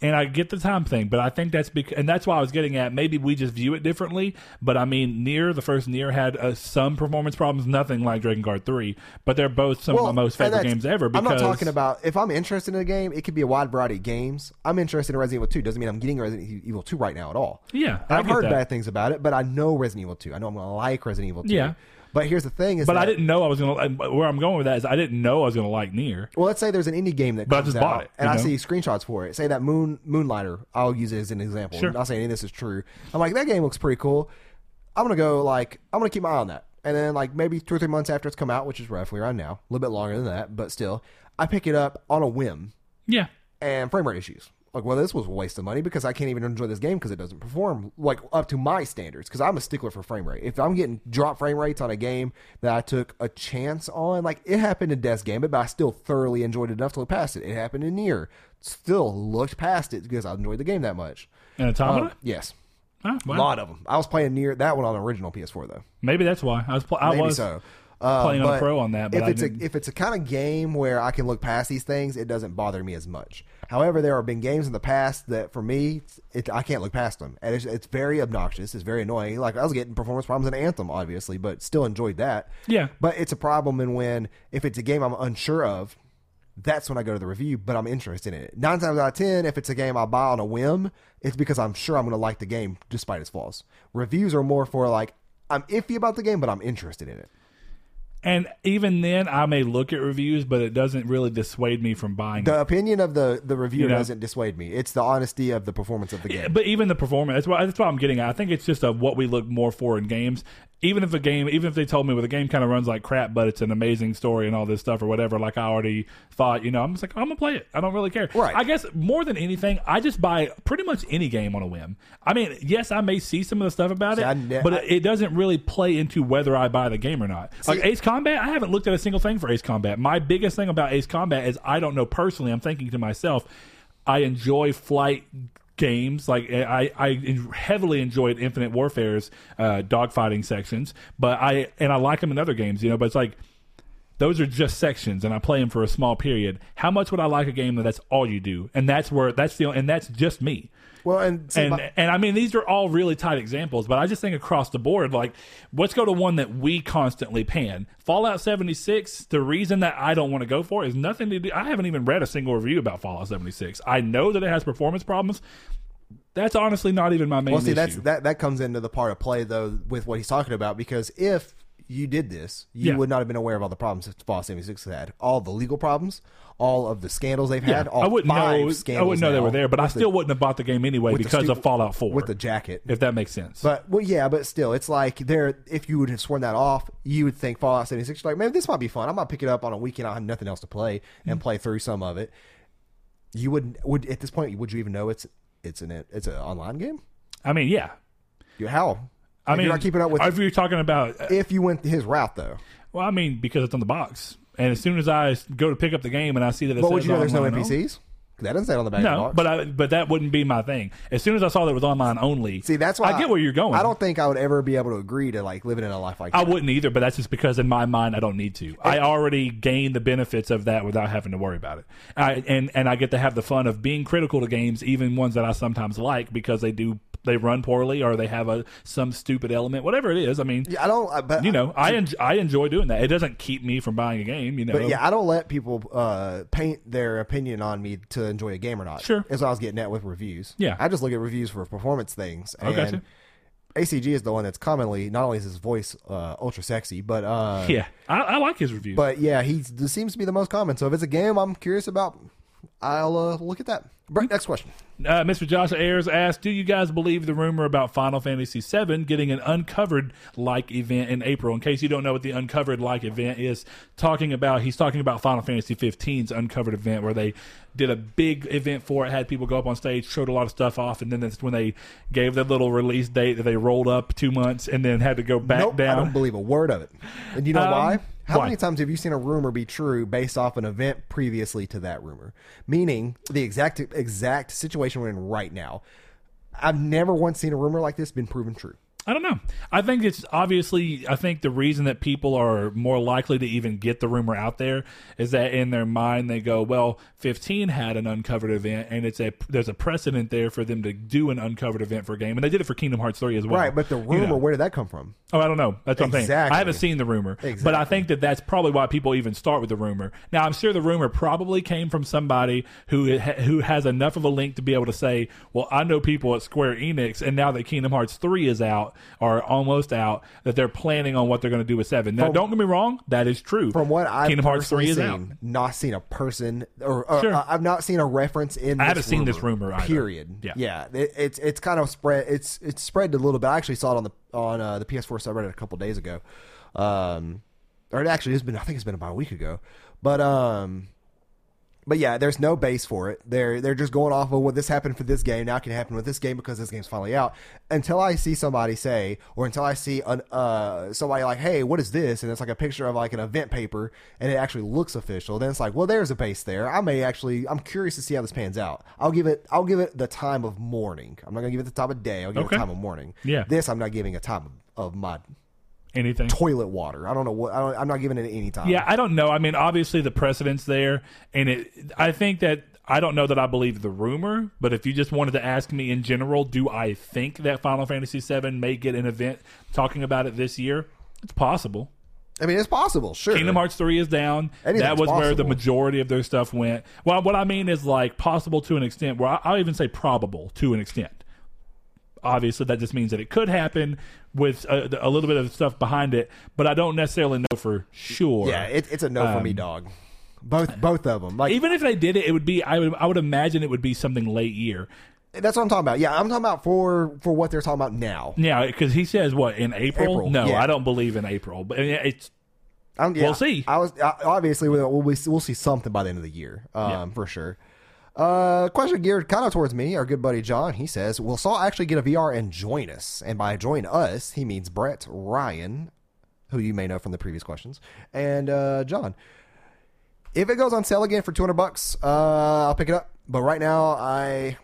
and I get the time thing, but I think that's because, and that's why I was getting at, maybe we just view it differently, but I mean, the first Nier had some performance problems, nothing like Dragon Guard 3, but they're both some of my most favorite games ever. Because I'm not talking about, if I'm interested in a game, it could be a wide variety of games. I'm interested in Resident Evil 2. Doesn't mean I'm getting Resident Evil 2 right now at all. Yeah. I've heard bad things about it, but I know Resident Evil 2. I know I'm going to like Resident Evil 2. Yeah. But here's the thing is, I didn't know I was going to, where I'm going with that is I didn't know I was going to like Nier. Well, let's say there's an indie game that comes out, and I see screenshots for it. Say that Moonlighter, I'll use it as an example. Sure. I'm not saying any of this is true. I'm like, that game looks pretty cool. I'm going to keep my eye on that. And then like maybe 2 or 3 months after it's come out, which is roughly around now, a little bit longer than that, but still, I pick it up on a whim. Yeah. And frame rate issues. Like, well, this was a waste of money because I can't even enjoy this game because it doesn't perform like up to my standards because I'm a stickler for frame rate. If I'm getting drop frame rates on a game that I took a chance on, like it happened in Death's Game, but I still thoroughly enjoyed it enough to look past it. It happened in Nier. Still looked past it because I enjoyed the game that much. And Automata? Yes. Oh, wow. A lot of them. I was playing Nier, that one on the original PS4 though. Maybe that's why. I was playing on a pro on that. But if it's a kind of game where I can look past these things, it doesn't bother me as much. However, there have been games in the past that for me, I can't look past them. And it's very obnoxious. It's very annoying. Like I was getting performance problems in Anthem, obviously, but still enjoyed that. Yeah. But it's a problem if it's a game I'm unsure of, that's when I go to the review, but I'm interested in it. 9 times out of 10, if it's a game I buy on a whim, it's because I'm sure I'm going to like the game despite its flaws. Reviews are more for like, I'm iffy about the game, but I'm interested in it. And even then, I may look at reviews, but it doesn't really dissuade me from buying it. The opinion of the reviewer doesn't dissuade me. It's the honesty of the performance of the game. Yeah, but even the performance, that's what I'm getting at. I think it's just what we look more for in games. Even if they told me, well, the game kind of runs like crap, but it's an amazing story and all this stuff or whatever, like I already thought, I'm just like, I'm going to play it. I don't really care. Right. I guess more than anything, I just buy pretty much any game on a whim. I mean, yes, I may see some of the stuff about it doesn't really play into whether I buy the game or not. See, like Ace Combat, I haven't looked at a single thing for Ace Combat. My biggest thing about Ace Combat is I don't know personally. I'm thinking to myself, I enjoy flight games. Like I heavily enjoyed Infinite Warfare's dogfighting sections, but I like them in other games, but it's like those are just sections, and I play them for a small period. How much would I like a game that's all you do? And that's just me. Well, and I mean these are all really tight examples, but I just think across the board, like let's go to one that we constantly pan. Fallout 76. The reason that I don't want to go for it is nothing to do. I haven't even read a single review about Fallout 76. I know that it has performance problems. That's honestly not even my main issue. That comes into the part of play though with what he's talking about, because if you did this, you would not have been aware of all the problems that Fallout 76 had. All the legal problems, all of the scandals they've had, all I wouldn't know they were there, but I still wouldn't have bought the game anyway because of Fallout 4. With the jacket. If that makes sense. But still, it's like if you would have sworn that off, you would think Fallout 76, you're like, man, this might be fun. I might pick it up on a weekend. I'll have nothing else to play and play through some of it. You would at this point, would you even know it's an online game? I mean, yeah. How? I mean, you're not keeping up with. If you're talking about, if you went his route though, well, I mean, because it's on the box, and as soon as I go to pick up the game and I see that, but would you know there's no NPCs? That doesn't say on the back. No, of the box. but that wouldn't be my thing. As soon as I saw that it was online only, see, that's why I get where you're going. I don't think I would ever be able to agree to like living in a life like that. I wouldn't either, but that's just because in my mind I don't need to. I already gained the benefits of that without having to worry about it. And I get to have the fun of being critical to games, even ones that I sometimes like, because they run poorly or they have some stupid element, whatever it is. I mean, yeah, I don't. But I enjoy doing that. It doesn't keep me from buying a game. But yeah, I don't let people paint their opinion on me to enjoy a game or not. Sure, as I was getting at with reviews. Yeah, I just look at reviews for performance things. And gotcha. ACG is the one that's commonly, not only is his voice ultra sexy, but yeah, I like his reviews. But yeah, he seems to be the most common. So if it's a game I'm curious about, I'll look at that. Brett, next question. Mr. Josh Ayers asked, do you guys believe the rumor about Final Fantasy VII getting an Uncovered-like event in April? In case you don't know what the Uncovered-like event is, he's talking about Final Fantasy XV's Uncovered event, where they did a big event for it, had people go up on stage, showed a lot of stuff off, and then that's when they gave that little release date that they rolled up 2 months and then had to go back down. I don't believe a word of it. And you know why? How many times have you seen a rumor be true based off an event previously to that rumor? Meaning the exact situation we're in right now. I've never once seen a rumor like this been proven true. I don't know. I think it's obviously, I think the reason that people are more likely to even get the rumor out there is that in their mind they go, well, 15 had an Uncovered event, and there's a precedent there for them to do an Uncovered event for a game, and they did it for Kingdom Hearts 3 as well. Right, but the rumor, where did that come from? Oh, I don't know. That's what I'm saying. I haven't seen the rumor, but I think that that's probably why people even start with the rumor. Now, I'm sure the rumor probably came from somebody who has enough of a link to be able to say, well, I know people at Square Enix, and now that Kingdom Hearts 3 is out, or almost out, that they're planning on what they're going to do with 7. Now, don't get me wrong, that is true. From what I've Kingdom Hearts 3 is seen, out. Not seen a person, or sure. I've not seen a reference in. I haven't seen this rumor either. Period. Yeah, it's kind of spread. It's spread a little bit. I actually saw it on the on the PS4 subreddit a couple days ago. Or it actually has been, I think it's been about a week ago. But yeah, there's no base for it. They're just going off of what this happened for this game. Now it can happen with this game because this game's finally out. Until I see somebody say, or until I see somebody like, hey, what is this? And it's like a picture of like an event paper and it actually looks official. Then it's like, well, there's a base there. I'm curious to see how this pans out. I'll give it the time of morning. I'm not going to give it the time of day. I'll give it the time of morning. Yeah. This I'm not giving a time of my... anything. Toilet water. I don't know what. I'm not giving it any time. Yeah, I don't know. I mean, obviously the precedent's there, and I think that I don't know that I believe the rumor. But if you just wanted to ask me in general, do I think that Final Fantasy VII may get an event talking about it this year? It's possible. I mean, it's possible. Sure. Kingdom Hearts 3 is down. That was where the majority of their stuff went. Well, what I mean is like possible to an extent. Where I'll even say probable to an extent. Obviously, that just means that it could happen with a little bit of stuff behind it, but I don't necessarily know for sure. Yeah, it's a no for me, dog. Both of them. Like, even if they did it, it would be. I would imagine it would be something late year. That's what I'm talking about. Yeah, I'm talking about for what they're talking about now. Yeah, because he says what in April? No, yeah. I don't believe in April, but it's. Yeah, we'll see. Obviously we'll see something by the end of the year, for sure. Question geared kind of towards me, our good buddy John. He says, will Saul actually get a VR and join us? And by join us, he means Brett, Ryan, who you may know from the previous questions, and John. If it goes on sale again for $200, I'll pick it up. But right now, I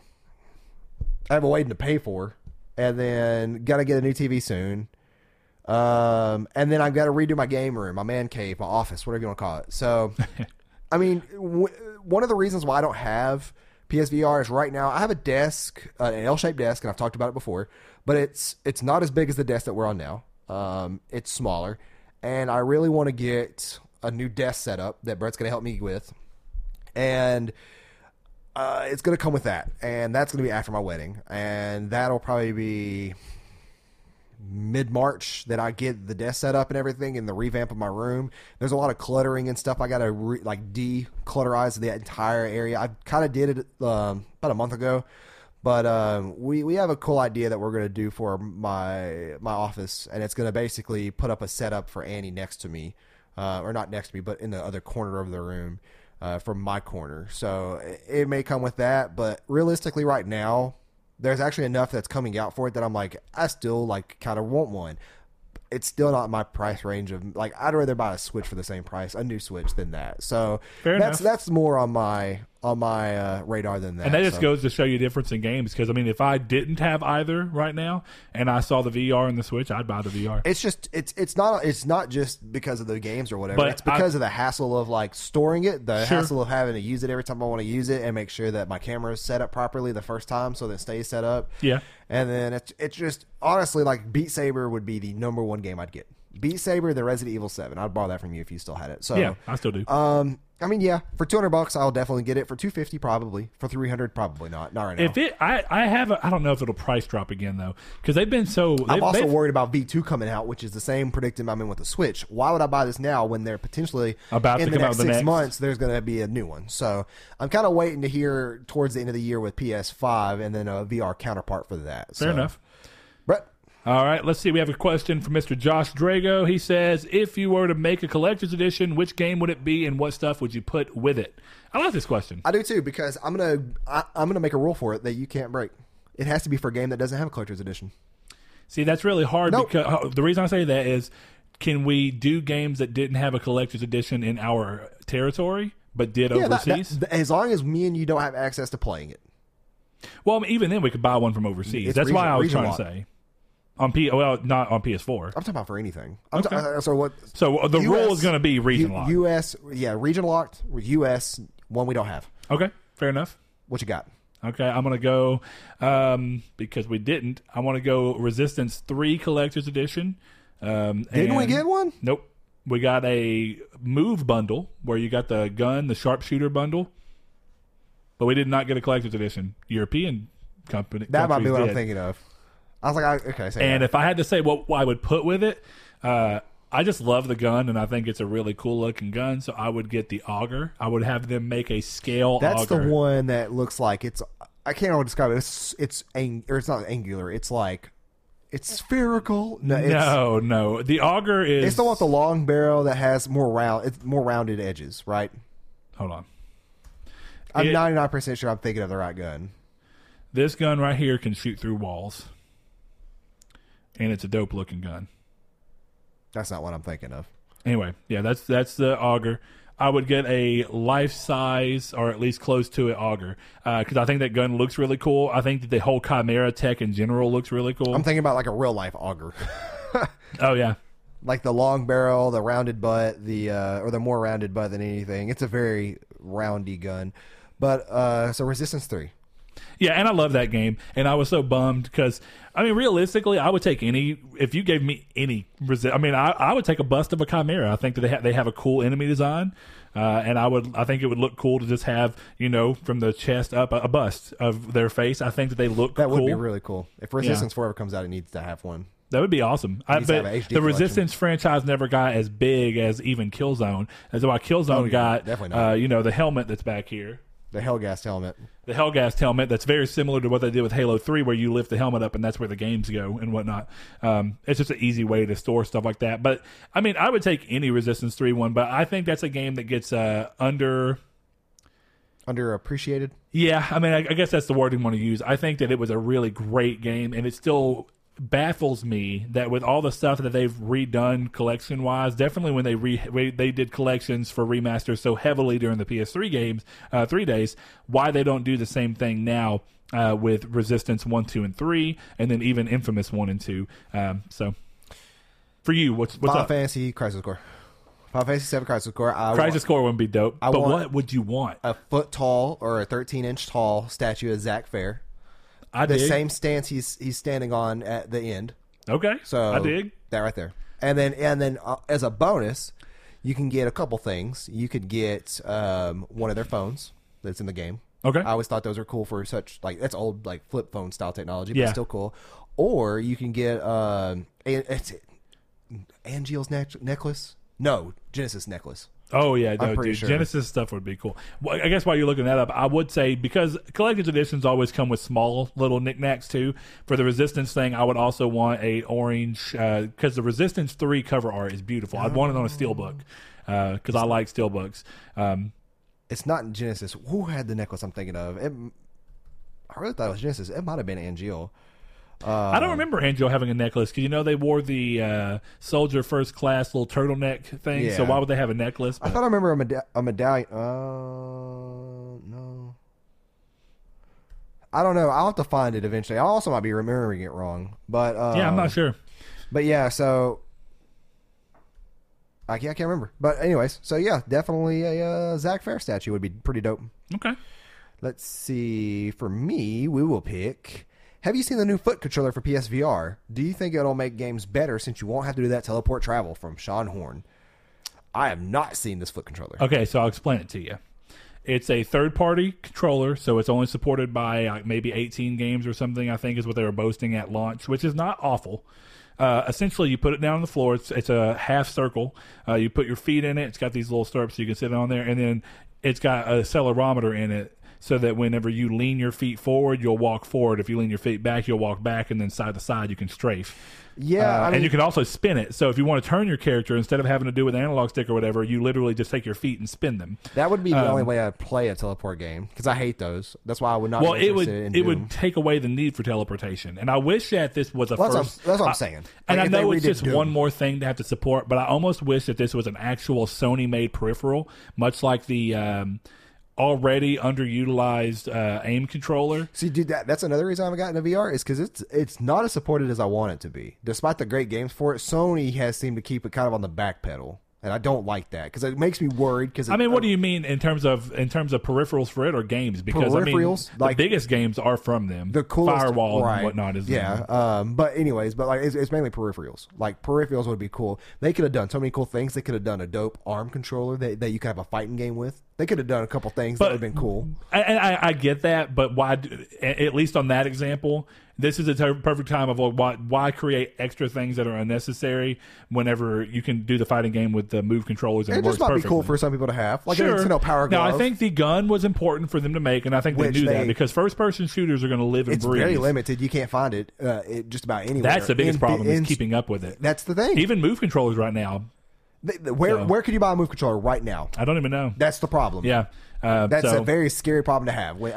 have a waiting to pay for, and then got to get a new TV soon. And then I've got to redo my game room, my man cave, my office, whatever you want to call it. So... I mean, one of the reasons why I don't have PSVR is right now I have a desk, an L-shaped desk, and I've talked about it before, but it's not as big as the desk that we're on now. It's smaller, and I really want to get a new desk set up that Brett's going to help me with, and it's going to come with that, and that's going to be after my wedding, and that'll probably be mid-March that I get the desk set up and everything and the revamp of my room. There's a lot of cluttering and stuff. I got to declutterize the entire area. I kind of did it about a month ago, but we have a cool idea that we're going to do for my office, and it's going to basically put up a setup for Annie next to me, or not next to me, but in the other corner of the room from my corner. So it may come with that, but realistically right now, there's actually enough that's coming out for it that I'm like, I still like kind of want one. It's still not my price range of like, I'd rather buy a Switch for the same price, a new Switch than that. So that's more on my radar than that. And that just goes to show you the difference in games. Cause I mean, if I didn't have either right now and I saw the VR and the Switch, I'd buy the VR. It's just, it's not just because of the games or whatever. But it's because of the hassle of like storing it, hassle of having to use it every time I want to use it and make sure that my camera is set up properly the first time so that it stays set up. Yeah. And then it's just honestly like Beat Saber would be the number one game I'd get. Beat Saber, the Resident Evil 7. I'd borrow that from you if you still had it. So yeah, I still do. I mean, yeah, for $200, I'll definitely get it. For $250, probably. For $300, probably not. Not right now. I don't know if it'll price drop again though, because they've been so. I'm also worried about V2 coming out, which is the same predicament I'm in with the Switch. Why would I buy this now when they're potentially about in to the next 6 months? There's going to be a new one, so I'm kind of waiting to hear towards the end of the year with PS5 and then a VR counterpart for that. Fair enough, Brett. All right, let's see. We have a question from Mr. Josh Drago. He says, if you were to make a collector's edition, which game would it be and what stuff would you put with it? I like this question. I do too, because I'm gonna make a rule for it that you can't break. It has to be for a game that doesn't have a collector's edition. See, that's really hard. Nope. Because the reason I say that is, can we do games that didn't have a collector's edition in our territory but did overseas? As long as me and you don't have access to playing it. Well, I mean, even then we could buy one from overseas. That's why I was trying to say. Not on PS4. I'm talking about for anything. So the rule is going to be region locked. U.S. Yeah, region locked. U.S. one we don't have. Okay, fair enough. What you got? Okay, I'm going to go because we didn't. I want to go Resistance 3 Collector's Edition. Didn't we get one? Nope. We got a move bundle where you got the gun, the sharpshooter bundle, but we did not get a Collector's Edition. European company. That might be what I'm thinking of. I was like, okay. If I had to say what I would put with it, I just love the gun, and I think it's a really cool-looking gun, so I would get the auger. I would have them make a scale auger. That's the one that looks like it's... I can't really describe it. It's not angular. It's like It's spherical. No. The auger is... It's the one with the long barrel that has more round. It's more rounded edges, right? Hold on. I'm 99% sure I'm thinking of the right gun. This gun right here can shoot through walls. And it's a dope-looking gun. That's not what I'm thinking of. Anyway, yeah, that's the auger. I would get a life-size, or at least close to it, auger. Because I think that gun looks really cool. I think that the whole Chimera tech in general looks really cool. I'm thinking about like a real-life auger. Oh, yeah. Like the long barrel, the rounded butt, or the more rounded butt than anything. It's a very roundy gun. But, so Resistance 3. Yeah, and I love that game. And I was so bummed because, I mean, realistically, I would take any, if you gave me any, I would take a bust of a Chimera. I think that they have a cool enemy design. And I think it would look cool to just have, you know, from the chest up a bust of their face. I think that they look cool. That would be really cool. If Resistance 4 ever comes out, it needs to have one. That would be awesome. I bet the collection. Resistance franchise never got as big as even Killzone. That's why Killzone got, you know, the helmet that's back here. The Hellgast helmet. The Hellgast helmet. That's very similar to what they did with Halo 3, where you lift the helmet up and that's where the games go and whatnot. It's just an easy way to store stuff like that. But, I mean, I would take any Resistance 3 one, but I think that's a game that gets underappreciated? Yeah. I mean, I guess that's the word I want to use. I think that it was a really great game, and it still baffles me that with all the stuff that they've redone collection wise, definitely when they did collections for remasters so heavily during the PS3 games 3 days, why they don't do the same thing now with Resistance 1, 2, and 3, and then even Infamous 1 and 2. So for you, what's Final Fantasy Crisis Core, Final Fantasy VII Crisis Core. Crisis Core would be dope, but what would you want? A foot tall or a 13-inch tall statue of Zack Fair. Same stance he's standing on at the end. Okay, so I dig that right there. And then as a bonus, you can get a couple things. You could get one of their phones that's in the game. Okay, I always thought those were cool for such that's old flip phone style technology, but still cool. Or you can get Angeal's necklace. No, Genesis necklace. Oh, yeah. No, dude. Sure. Genesis stuff would be cool. Well, I guess while you're looking that up, I would say, because collector's editions always come with small little knickknacks, too. For the Resistance thing, I would also want a orange, because the Resistance 3 cover art is beautiful. Oh. I'd want it on a steelbook, because I like steelbooks. It's not in Genesis. Who had the necklace I'm thinking of? I really thought it was Genesis. It might have been Angeal. I don't remember Angeal having a necklace because, you know, they wore the soldier first class little turtleneck thing. Yeah. So why would they have a necklace? But I thought I remember a medallion. No. I don't know. I'll have to find it eventually. I also might be remembering it wrong. But yeah, I'm not sure. But yeah, so I can't remember. But anyways, so yeah, definitely a Zack Fair statue would be pretty dope. Okay. Let's see. For me, we will pick... Have you seen the new foot controller for PSVR? Do you think it'll make games better since you won't have to do that teleport travel? From Sean Horn. I have not seen this foot controller. Okay, so I'll explain it to you. It's a third-party controller, so it's only supported by maybe 18 games or something, I think is what they were boasting at launch, which is not awful. Essentially, you put it down on the floor. It's a half circle. You put your feet in it. It's got these little stirrups so you can sit on there, and then it's got a accelerometer in it, so that whenever you lean your feet forward, you'll walk forward. If you lean your feet back, you'll walk back, and then side to side, you can strafe. Yeah. And you can also spin it. So if you want to turn your character, instead of having to do with an analog stick or whatever, you literally just take your feet and spin them. That would be the only way I'd play a teleport game, because I hate those. That's why I would not be interested in Doom. It would take away the need for teleportation. And I wish that this was first... That's what I'm saying. And I know it's just Doom, one more thing to have to support, but I almost wish that this was an actual Sony-made peripheral, much like the... already underutilized aim controller. See, dude, that's another reason I haven't gotten a VR is because it's not as supported as I want it to be. Despite the great games for it, Sony has seemed to keep it kind of on the back pedal, and I don't like that because it makes me worried. Because I mean, what do you mean in terms of peripherals for it or games? Because peripherals, I mean, the biggest games are from them. The coolest Firewall and whatnot is them. But anyways, it's mainly peripherals. Like peripherals would be cool. They could have done so many cool things. They could have done a dope arm controller that you could have a fighting game with. They could have done a couple things that would have been cool. And I get that, but why? At least on that example, this is a perfect time of why create extra things that are unnecessary whenever you can do the fighting game with the move controllers. And it just might be cool for some people to have. Like sure. Nintendo Power Glove. Now, I think the gun was important for them to make, and I think they knew that because first-person shooters are going to live and breathe. It's very limited. You can't find it, just about anywhere. That's the biggest problem is keeping up with it. That's the thing. Even move controllers right now. Where could you buy a move controller right now? I don't even know. That's the problem. Yeah. That's a very scary problem to have. The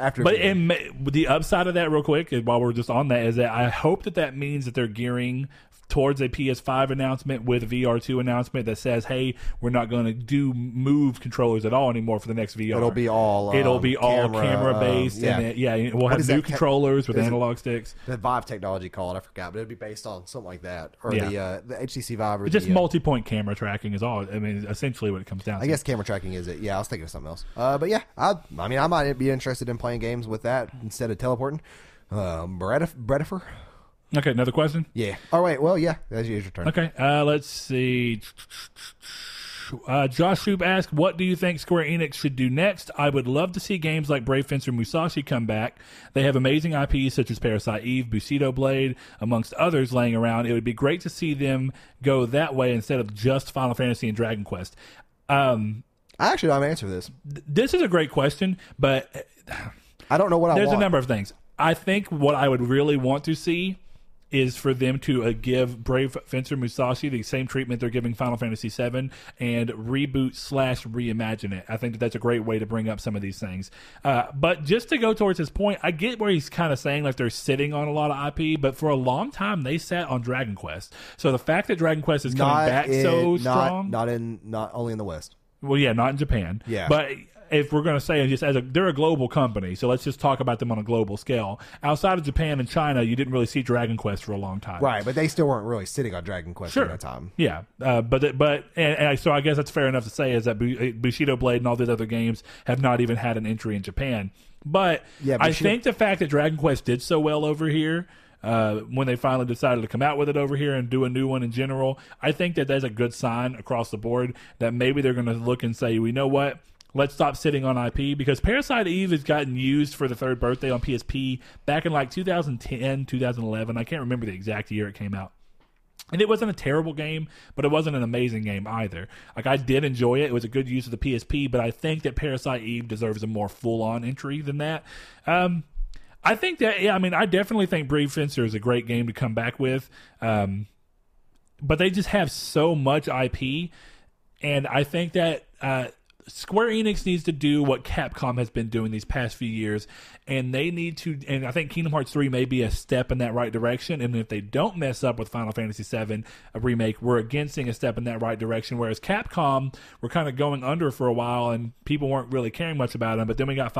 upside of that, real quick, while we're just on that, is that I hope that means that they're gearing towards a PS5 announcement with a VR2 announcement that says, "Hey, we're not going to do move controllers at all anymore for the next VR. It'll be all camera based. We'll have new controllers with analog sticks. The Vive technology called, I forgot, but it'd be based on something like that, or the HTC Vive. Or just multi-point camera tracking is all. I mean, essentially, what it comes down to. I guess camera tracking is it. Yeah, I was thinking of something else, but. Yeah, I might be interested in playing games with that instead of teleporting. Bredifer. Okay, another question? Yeah. All right, well, yeah, that's your turn. Okay, let's see. Josh Shoop asked, what do you think Square Enix should do next? I would love to see games like Brave Fencer Musashi come back. They have amazing IPs such as Parasite Eve, Bushido Blade, amongst others laying around. It would be great to see them go that way instead of just Final Fantasy and Dragon Quest. I actually don't answer this. This is a great question, but I don't know what I want. There's a number of things. I think what I would really want to see is for them to give Brave Fencer Musashi the same treatment they're giving Final Fantasy VII and reboot / reimagine it. I think that's a great way to bring up some of these things. But just to go towards his point, I get where he's kind of saying like they're sitting on a lot of IP, but for a long time they sat on Dragon Quest. So the fact that Dragon Quest is coming back so strong... Not only in the West. Well, yeah, not in Japan. Yeah. But if we're going to say just they're a global company, so let's just talk about them on a global scale. Outside of Japan and China, you didn't really see Dragon Quest for a long time. Right, but they still weren't really sitting on Dragon Quest at that time. Yeah. So I guess that's fair enough to say is that Bushido Blade and all these other games have not even had an entry in Japan. But yeah, I think the fact that Dragon Quest did so well over here, when they finally decided to come out with it over here and do a new one in general, I think that that's a good sign across the board that maybe they're going to look and say, you know what? Let's stop sitting on IP, because Parasite Eve has gotten used for the third birthday on PSP back in like 2010, 2011. I can't remember the exact year it came out. And it wasn't a terrible game, but it wasn't an amazing game either. Like, I did enjoy it. It was a good use of the PSP, but I think that Parasite Eve deserves a more full-on entry than that. I think that, I definitely think Brave Fencer is a great game to come back with. But they just have so much IP. And I think that Square Enix needs to do what Capcom has been doing these past few years. And they need to, and I think Kingdom Hearts 3 may be a step in that right direction. And if they don't mess up with Final Fantasy VII, a remake, we're again seeing a step in that right direction. Whereas Capcom, we're kind of going under for a while, and people weren't really caring much about them. But then we got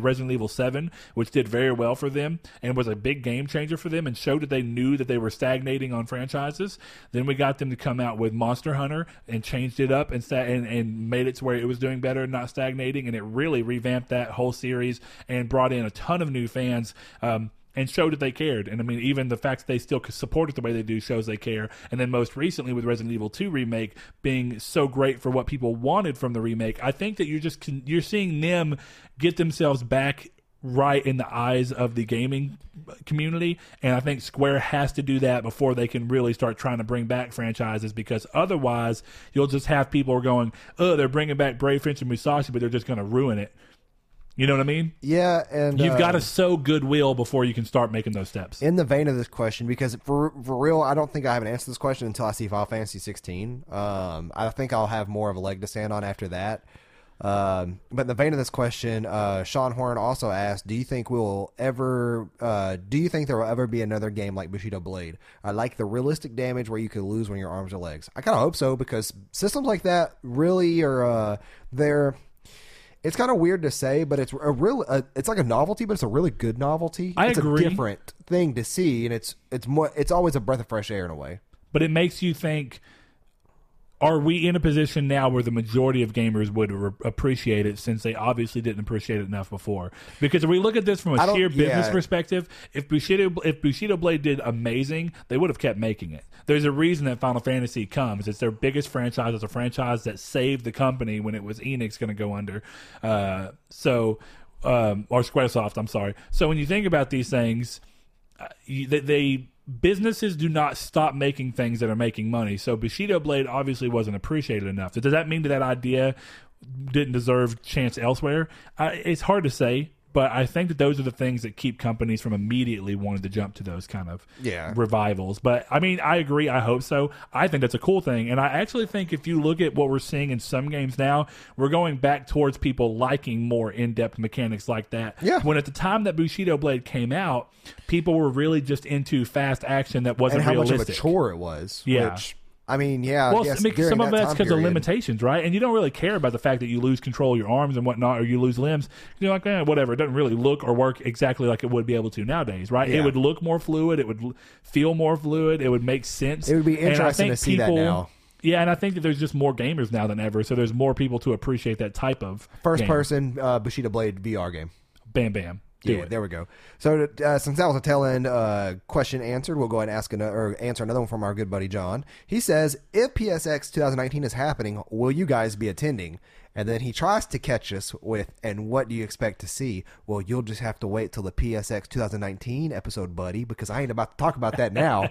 Resident Evil 7, which did very well for them and was a big game changer for them and showed that they knew that they were stagnating on franchises. Then we got them to come out with Monster Hunter and changed it up and made it to where it was doing better, not stagnating, and it really revamped that whole series and brought in a ton of new fans and showed that they cared. And I mean, even the fact that they still support it the way they do shows they care. And then most recently with Resident Evil 2 remake being so great for what people wanted from the remake, I think that you're seeing them get themselves back right in the eyes of the gaming community, and I think Square has to do that before they can really start trying to bring back franchises, because otherwise you'll just have people going, oh, they're bringing back Brave Fencer Musashi, but they're just going to ruin it. You know what I mean? Yeah, and you've got to sow goodwill before you can start making those steps. In the vein of this question, because for real, I don't think I have an answer to this question until I see Final Fantasy 16. I think I'll have more of a leg to stand on after that. But in the vein of this question, Sean Horn also asked, do you think there will ever be another game like Bushido Blade? I like the realistic damage where you could lose when your arms or legs. I kind of hope so, because systems like that really are, it's kind of weird to say, but it's it's like a novelty, but it's a really good novelty. I agree. It's a different thing to see. And it's always a breath of fresh air in a way, but it makes you think, are we in a position now where the majority of gamers would appreciate it, since they obviously didn't appreciate it enough before? Because if we look at this from a sheer business perspective, if Bushido Blade did amazing, they would have kept making it. There's a reason that Final Fantasy comes. It's their biggest franchise. It's a franchise that saved the company when it was Enix going to go under. Or Squaresoft, I'm sorry. So when you think about these things, Businesses do not stop making things that are making money. So Bushido Blade obviously wasn't appreciated enough. Does that mean that that idea didn't deserve chance elsewhere? It's hard to say, but I think that those are the things that keep companies from immediately wanting to jump to those kind of revivals. But, I mean, I agree. I hope so. I think that's a cool thing. And I actually think if you look at what we're seeing in some games now, we're going back towards people liking more in-depth mechanics like that. Yeah. When at the time that Bushido Blade came out, people were really just into fast action that wasn't realistic. And how much of a chore it was. Yeah. Which, I mean, yeah. Well, I mean, some of that's because of limitations, right? And you don't really care about the fact that you lose control of your arms and whatnot, or you lose limbs. You're like, eh, whatever. It doesn't really look or work exactly like it would be able to nowadays, right? Yeah. It would look more fluid. It would feel more fluid. It would make sense. It would be interesting to see that now. Yeah, and I think that there's just more gamers now than ever, so there's more people to appreciate that type of first-person Bushido Blade VR game. Bam, bam. Yeah, there we go. So since that was a tail end question answered, we'll go ahead and answer another one from our good buddy John. He says, if PSX 2019 is happening, will you guys be attending? And then he tries to catch us with, and what do you expect to see? Well, you'll just have to wait till the PSX 2019 episode, buddy, because I ain't about to talk about that now.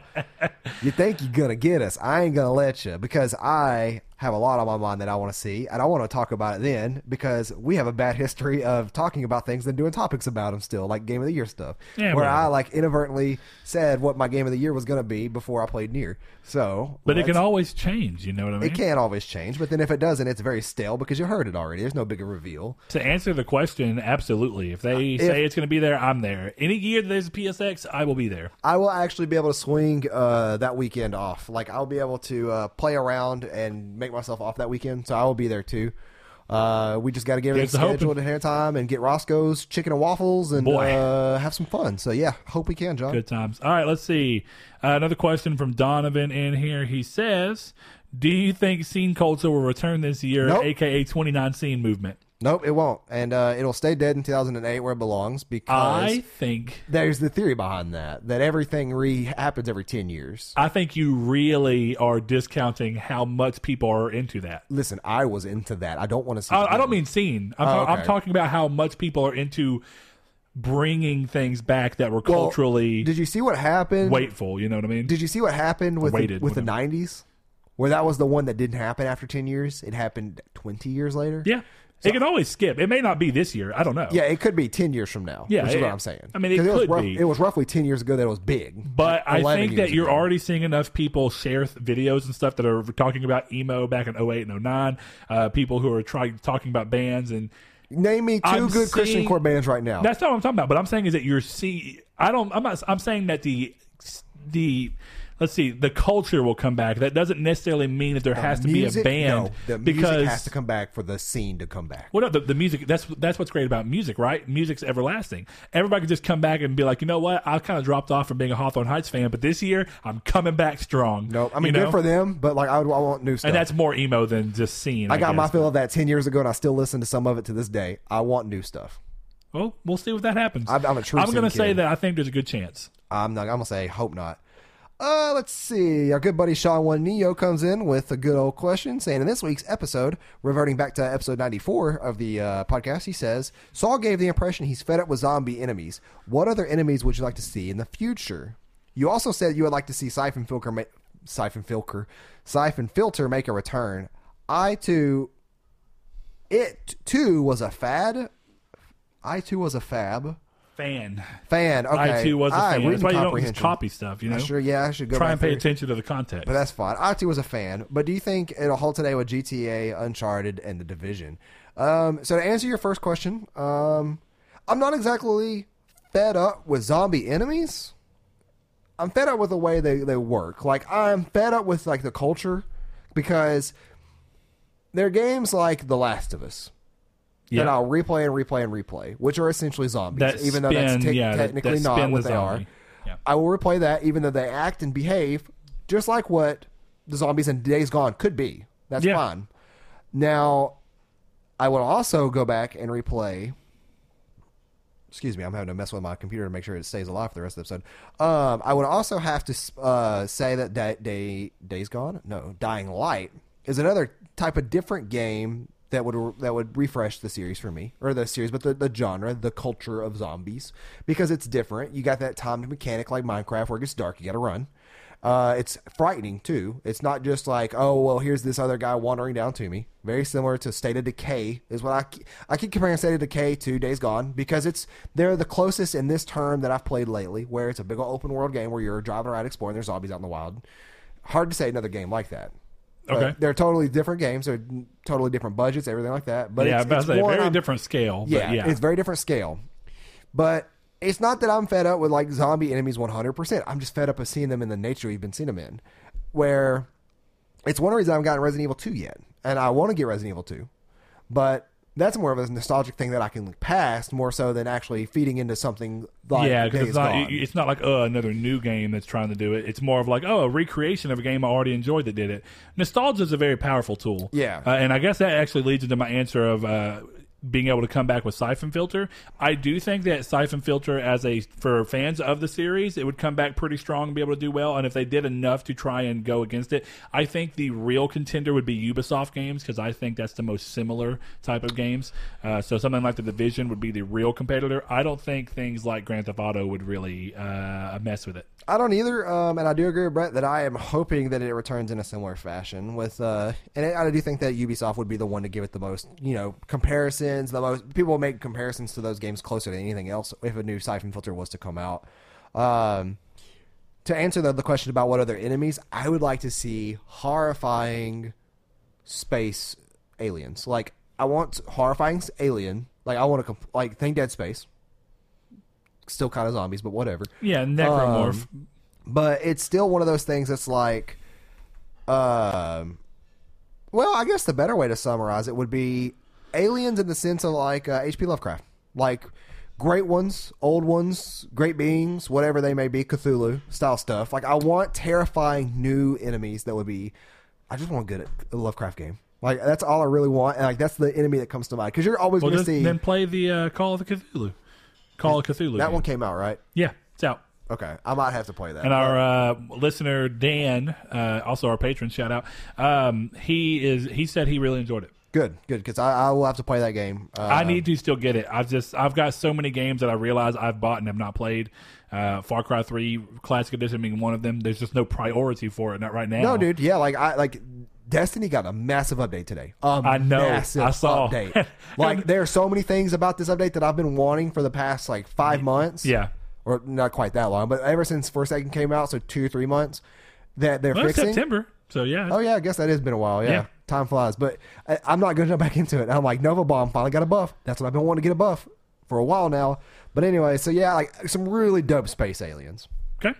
You think you're going to get us. I ain't going to let you, because I have a lot on my mind that I want to see, and I want to talk about it then, because we have a bad history of talking about things and doing topics about them still, like Game of the Year stuff, I like inadvertently said what my Game of the Year was going to be before I played Nier. So, but it can always change, you know what I mean? It can always change, but then if it doesn't, it's very stale because you heard it already. There's no bigger reveal. To answer the question, absolutely. If they say it's going to be there, I'm there. Any year that there's a PSX, I will be there. I will actually be able to swing that weekend off. Like, I'll be able to play around and make myself off that weekend, so I will be there too. We just got to get everything scheduled ahead of time and get Roscoe's chicken and waffles and have some fun. So, yeah, hope we can, John. Good times. All right, let's see. Another question from Donovan in here. He says, do you think Scene Culture will return this year, a.k.a. 29 Scene Movement? Nope, it won't. And it'll stay dead in 2008 where it belongs, because I think there's the theory behind that everything happens every 10 years. I think you really are discounting how much people are into that. Listen, I was into that. I don't want to see I don't mean Scene. I'm talking about how much people are into bringing things back that were culturally did you see what happened? Waitful, you know what I mean? Did you see what happened with the 90s? Where that was the one that didn't happen after 10 years. It happened 20 years later. Yeah. So, it can always skip. It may not be this year. I don't know. Yeah, it could be 10 years from now. Yeah, which is what I'm saying. I mean, it was roughly 10 years ago that it was big. But I think that you're already seeing enough people share videos and stuff that are talking about emo back in 08 and 09. People who are talking about bands and name me two good Christian core bands right now. That's not what I'm talking about. But I'm saying is that you're seeing. I'm saying that the let's see, the culture will come back. That doesn't necessarily mean that there has to be a band. No, music has to come back for the scene to come back. Well, no, the music, that's what's great about music, right? Music's everlasting. Everybody can just come back and be like, you know what? I kind of dropped off from being a Hawthorne Heights fan, but this year, I'm coming back strong. No, I mean, good for them, but like I want new stuff. And that's more emo than just scene. I got my feel of that 10 years ago, and I still listen to some of it to this day. I want new stuff. Well, we'll see what that happens. I'm going to say that I think there's a good chance. I'm going to say hope not. Let's see. Our good buddy Sean One Neo comes in with a good old question saying, in this week's episode, reverting back to episode 94 of the podcast, he says, Saul gave the impression he's fed up with zombie enemies. What other enemies would you like to see in the future? You also said you would like to see Siphon Filter make a return. It too was a fad. I too was a fab. Fan. Okay. I too was a fan. That's why you don't just copy stuff, you know? Sure, yeah, I should go try and pay attention to the context. But that's fine. I too was a fan. But do you think it'll hold today with GTA, Uncharted, and The Division? So to answer your first question, I'm not exactly fed up with zombie enemies. I'm fed up with the way they work. Like, I'm fed up with like the culture, because there are games like The Last of Us. Yeah. That I'll replay, which are essentially zombies, even though that's technically not what they are. Yeah. I will replay that, even though they act and behave just like what the zombies in Days Gone could be. That's fine. Now, I will also go back and replay. Excuse me, I'm having to mess with my computer to make sure it stays alive for the rest of the episode. I would also have to say that Days Gone? No, Dying Light is another type of different game that would refresh the series for me, or the series, but the genre, the culture of zombies, because it's different. You got that timed mechanic like Minecraft where it gets dark, you got to run. It's frightening too. It's not just like, oh, well, here's this other guy wandering down to me. Very similar to State of Decay is what I keep comparing State of Decay to Days Gone, because they're the closest in this term that I've played lately, where it's a big old open world game where you're driving around exploring, there's zombies out in the wild. Hard to say another game like that. Okay. They're totally different games. They're totally different budgets, everything like that. But yeah, it's a very different scale. Yeah, it's very different scale. But it's not that I'm fed up with like zombie enemies 100%. I'm just fed up of seeing them in the nature we've been seeing them in. Where it's one reason I haven't gotten Resident Evil 2 yet. And I want to get Resident Evil 2. But that's more of a nostalgic thing that I can look past more so than actually feeding into something like Days Gone. It's not like another new game that's trying to do it. It's more of like, a recreation of a game I already enjoyed that did it. Nostalgia is a very powerful tool. Yeah. And I guess that actually leads into my answer of... being able to come back with Siphon Filter. I do think that Siphon Filter for fans of the series, it would come back pretty strong and be able to do well. And if they did enough to try and go against it, I think the real contender would be Ubisoft games, because I think that's the most similar type of games. So something like The Division would be the real competitor. I don't think things like Grand Theft Auto would really mess with it. I don't either. And I do agree with Brett that I am hoping that it returns in a similar fashion with, and I do think that Ubisoft would be the one to give it the most, comparison. The most people make comparisons to those games closer to anything else if a new Siphon Filter was to come out. To answer the question about what other enemies, I would like to see horrifying space aliens. Like, I want horrifying alien. Like, I want to think Dead Space. Still kind of zombies, but whatever. Yeah, necromorph. But it's still one of those things that's like, well, I guess the better way to summarize it would be aliens in the sense of like H.P. Lovecraft, like great ones, old ones, great beings, whatever they may be, Cthulhu style stuff. Like, I want terrifying new enemies that would be. I just want good at a Lovecraft game. Like, that's all I really want. And, like, that's the enemy that comes to mind, because you're always going to see. Then play the Call of the Cthulhu. Call of Cthulhu. That game. One came out, right? Yeah, it's out. Okay, I might have to play that. And our listener Dan, also our patron, shout out. He said he really enjoyed it. Good, because I will have to play that game. I need to still get it. I've got so many games that I realize I've bought and have not played. Far Cry 3 Classic Edition being one of them. There's just no priority for it, not right now. No, dude. Yeah, like Destiny got a massive update today. I know. Massive I saw. Update. Like, there are so many things about this update that I've been wanting for the past like 5 months. Yeah, or not quite that long, but ever since First Second came out, so 2-3 months that they're fixing. September. So yeah. Oh yeah, I guess that has been a while. Yeah. Time flies, but I'm not going to jump back into it. I'm like, Nova Bomb finally got a buff. That's what I've been wanting to get a buff for a while now. But anyway, so yeah, like some really dope space aliens. Okay.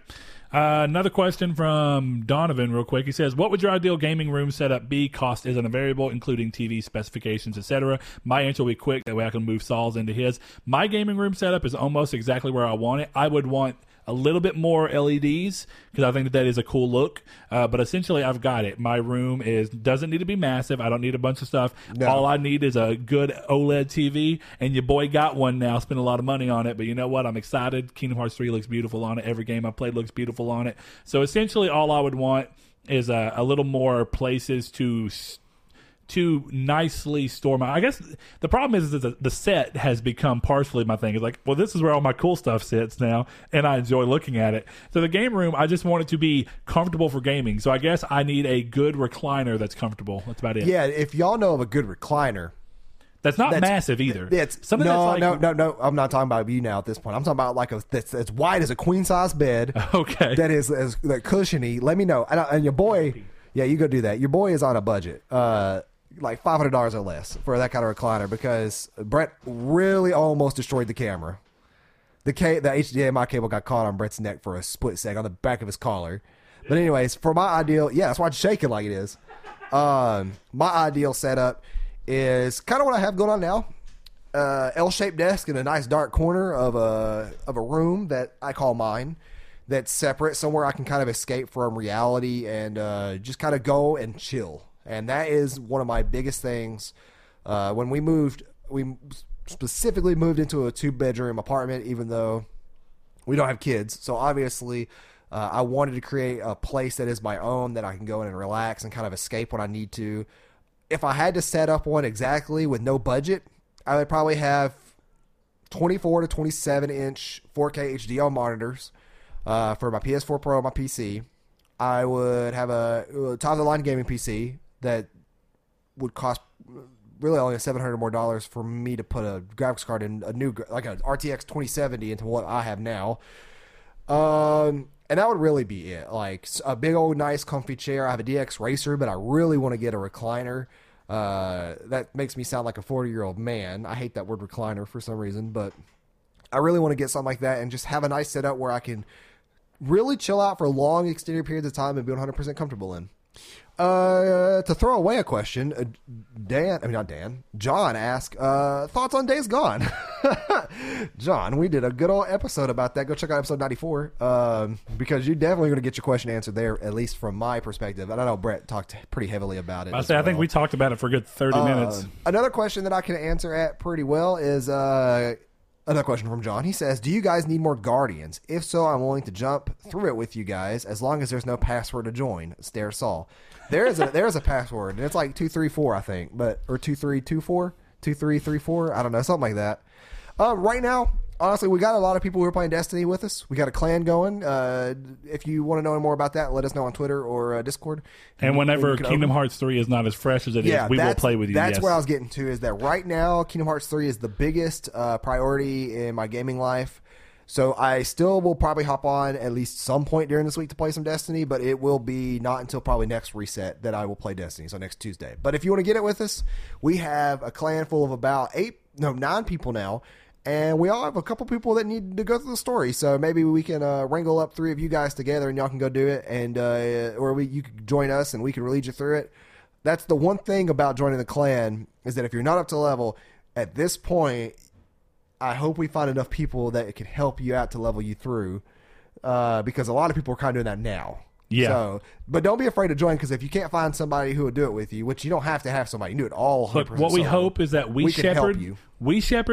Another question from Donovan real quick. He says, what would your ideal gaming room setup be? Cost isn't a variable, including TV specifications, etc. My answer will be quick. That way I can move Saul's into his. My gaming room setup is almost exactly where I want it. I would want a little bit more LEDs, because I think that is a cool look. But essentially, I've got it. My room doesn't need to be massive. I don't need a bunch of stuff. No. All I need is a good OLED TV, and your boy got one now. Spent a lot of money on it, but you know what? I'm excited. Kingdom Hearts 3 looks beautiful on it. Every game I played looks beautiful on it. So essentially, all I would want is a little more places to nicely store my... I guess the problem is that the set has become partially my thing. It's like, well, this is where all my cool stuff sits now, and I enjoy looking at it. So the game room, I just want it to be comfortable for gaming. So I guess I need a good recliner that's comfortable. That's about it. Yeah, if y'all know of a good recliner... That's not massive either. No, I'm not talking about you now at this point. I'm talking about like that's as wide as a queen-size bed. Okay. That is that cushiony. Let me know. And your boy... Yeah, you go do that. Your boy is on a budget. Like $500 or less for that kind of recliner, because Brett really almost destroyed the camera. The HDMI cable got caught on Brett's neck for a split second on the back of his collar. But anyways, for my ideal, yeah, that's why it's shaking like it is. My ideal setup is kind of what I have going on now. L-shaped desk in a nice dark corner of a room that I call mine. That's separate, somewhere I can kind of escape from reality and just kind of go and chill. And that is one of my biggest things. When we moved, we specifically moved into a 2-bedroom apartment, even though we don't have kids. So obviously, I wanted to create a place that is my own that I can go in and relax and kind of escape when I need to. if I had to set up one exactly with no budget, I would probably have 24 to 27 inch 4K HDR monitors for my PS4 Pro and my PC. I would have a top of the line gaming PC that would cost really only $700 more for me to put a graphics card in, a new, like an RTX 2070 into what I have now. And that would really be it. Like a big old nice comfy chair. I have a DX Racer, but I really want to get a recliner. That makes me sound like a 40-year-old man. I hate that word recliner for some reason, but I really want to get something like that and just have a nice setup where I can really chill out for long extended periods of time and be 100% comfortable in. To throw away a question, John asked, thoughts on Days Gone? John, we did a good old episode about that. Go check out episode 94, because you're definitely going to get your question answered there, at least from my perspective. And I know Brett talked pretty heavily about it. I think we talked about it for a good 30 minutes. Another question that I can answer at pretty well is, another question from John. He says, do you guys need more Guardians? If so, I'm willing to jump through it with you guys as long as there's no password to join. Stare Saul. There is a password, and it's like 2344, I think, or 2324, 2334, I don't know, something like that. Right now, honestly, we got a lot of people who are playing Destiny with us. We got a clan going. If you want to know more about that, let us know on Twitter or Discord. And whenever Kingdom Hearts 3 is not as fresh as it is, we will play with you. That's where I was getting to, is that right now Kingdom Hearts 3 is the biggest priority in my gaming life. So I still will probably hop on at least some point during this week to play some Destiny, but it will be not until probably next reset that I will play Destiny, so next Tuesday. But if you want to get it with us, we have a clan full of about 9 people now. And we all have a couple people that need to go through the story, so maybe we can wrangle up 3 of you guys together, and y'all can go do it, and you can join us, and we can lead you through it. That's the one thing about joining the clan, is that if you're not up to level, at this point, I hope we find enough people that it can help you out to level you through, because a lot of people are kind of doing that now. Yeah. So, but don't be afraid to join, because if you can't find somebody who will do it with you, which you don't have to have somebody do it all. Look, what we hope is that we shepherd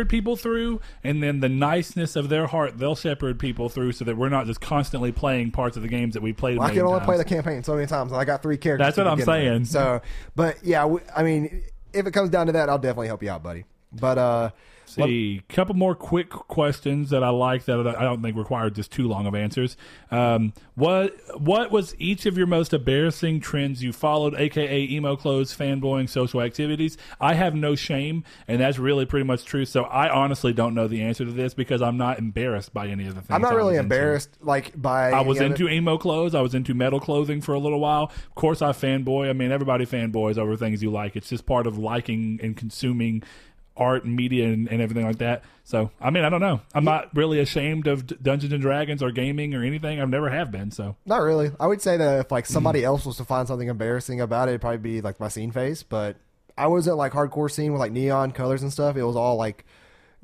people through, and then the niceness of their heart, they'll shepherd people through, so that we're not just constantly playing parts of the games that we played. Well, I can only play the campaign so many times, and I got 3 characters. That's what I'm saying. So, but yeah, I mean, if it comes down to that, I'll definitely help you out, buddy. But see, a couple more quick questions that I like that I don't think require just too long of answers. What was each of your most embarrassing trends you followed, aka emo clothes, fanboying, social activities? I have no shame, and that's really pretty much true. So I honestly don't know the answer to this, because I'm not embarrassed by any of the things. I'm not really embarrassed into. Like by I was into emo clothes. I was into metal clothing for a little while. Of course, I fanboy. I mean, everybody fanboys over things you like. It's just part of liking and consuming art and media and everything like that. So, I mean, I don't know. I'm not really ashamed of Dungeons and Dragons or gaming or anything. I've never have been, so. Not really. I would say that if, like, somebody else was to find something embarrassing about it, it'd probably be, like, my scene phase. But I wasn't, like, hardcore scene with, like, neon colors and stuff. It was all, like,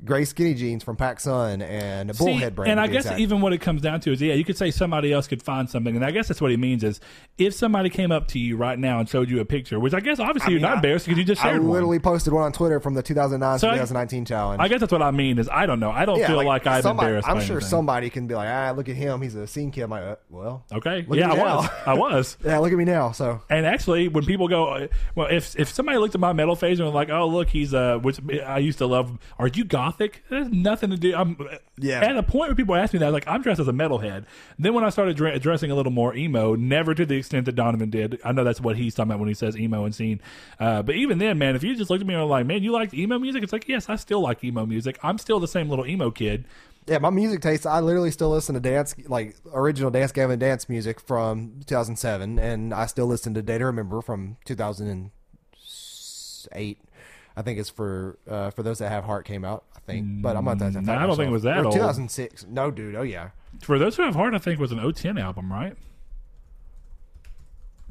gray skinny jeans from PacSun and a bullhead brand. And I guess even what it comes down to is, yeah, you could say somebody else could find something. And I guess that's what he means is, if somebody came up to you right now and showed you a picture, which I guess obviously you're not embarrassed because you just shared one. I literally posted one on Twitter from the 2009 to 2019 challenge. I guess that's what I mean is, I don't know. I don't feel like I'm embarrassed. I'm sure somebody can be like, look at him. He's a scene kid. I'm like, well. Okay. Yeah, I was. Yeah, look at me now. So. And actually, when people go, well, if somebody looked at my metal phase and was like, oh, look, he's, which I used to love, are you goth? There's nothing to do. At a point where people ask me that, like, I'm dressed as a metalhead. Then when I started dressing a little more emo, never to the extent that Donovan did. I know that's what he's talking about when he says emo and scene. But even then, man, if you just looked at me and were like, man, you liked emo music? It's like, yes, I still like emo music. I'm still the same little emo kid. Yeah, my music taste, I literally still listen to dance, like original Dance Gavin Dance music from 2007. And I still listen to Day to Remember from 2008. I think it's for those that have heart came out, I think. But I'm not that. I don't think it was that old. 2006. No, dude. Oh, yeah. For those who have heart, I think it was an 2010 album, right?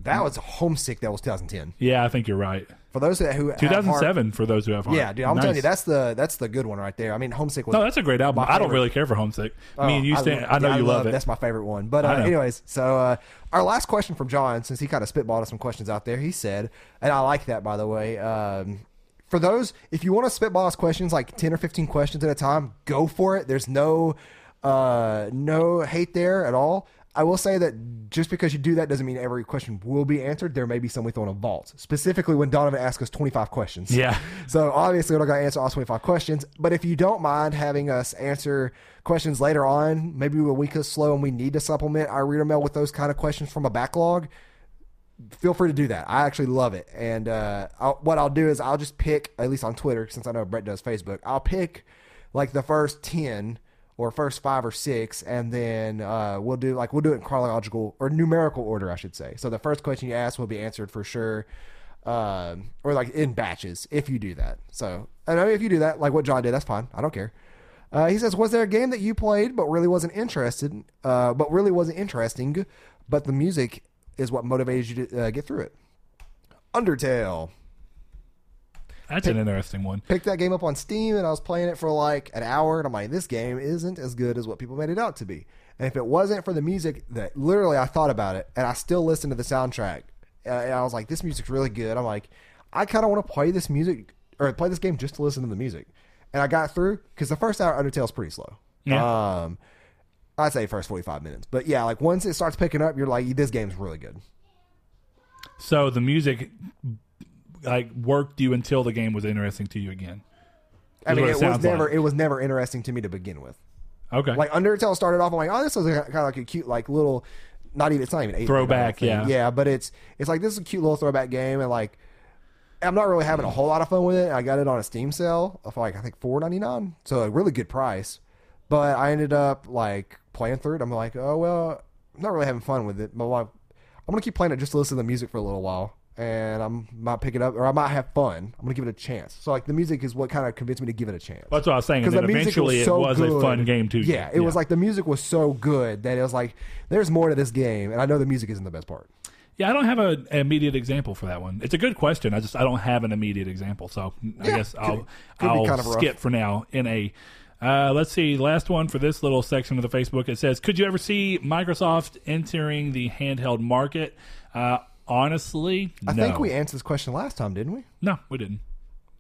That was Homesick. That was 2010. Yeah, I think you're right. For those that who 2007. Heart, for those who have heart. Yeah, dude. I'm telling you, that's the good one right there. I mean, Homesick was. No, that's a great album. I don't really care for Homesick. Me and you stand. I know you love it. That's my favorite one. But anyways, so our last question from John, since he kind of spitballed us some questions out there, he said, and I like that, by the way. For those, if you want to spitball us questions, like 10 or 15 questions at a time, go for it. There's no hate there at all. I will say that just because you do that doesn't mean every question will be answered. There may be some we throw in a vault, specifically when Donovan asks us 25 questions. Yeah. So obviously we're not going to answer all 25 questions, but if you don't mind having us answer questions later on, maybe a week is slow and we need to supplement our reader mail with those kind of questions from a backlog, feel free to do that. I actually love it. And what I'll do is I'll just pick, at least on Twitter, since I know Brett does Facebook, I'll pick like the first 10 or first 5 or 6, and then we'll do it in chronological or numerical order, I should say. So the first question you ask will be answered for sure, or like in batches if you do that. So, and I mean, if you do that, like what John did, that's fine. I don't care. He says, was there a game that you played but really wasn't interested, but the music is what motivated you to get through it? Undertale. That's an interesting one. Picked that game up on Steam, and I was playing it for like an hour, and I'm like, this game isn't as good as what people made it out to be. And if it wasn't for the music, that literally I thought about it, and I still listen to the soundtrack. And I was like, this music's really good. I'm like, I kind of want to play this music, or play this game just to listen to the music. And I got through, because the first hour Undertale's pretty slow. Yeah. I'd say first 45 minutes. But yeah, like once it starts picking up, you're like, this game's really good. So the music... like worked you until the game was interesting to you again. I mean, it was never interesting to me to begin with. Okay, like Undertale started off, I'm like, oh, this was kind of like a cute, like little, not even, it's not even an throwback, yeah, but it's like this is a cute little throwback game, and like I'm not really having a whole lot of fun with it. I got it on a Steam sale of like I think $4.99, so a really good price. But I ended up like playing through it. I'm like, oh well, I'm not really having fun with it, but I'm gonna keep playing it just to listen to the music for a little while. And I might pick it up, or I might have fun. I'm going to give it a chance. So, like, the music is what kind of convinced me to give it a chance. That's what I was saying. Because eventually it was a fun game, too. Yeah, it was like the music was so good that it was like, there's more to this game. And I know the music isn't the best part. Yeah, I don't have an immediate example for that one. It's a good question. I don't have an immediate example. So, I guess I'll skip for now in a... let's see, last one for this little section of the Facebook. It says, could you ever see Microsoft entering the handheld market? Honestly, I think we answered this question last time, didn't we? No, we didn't.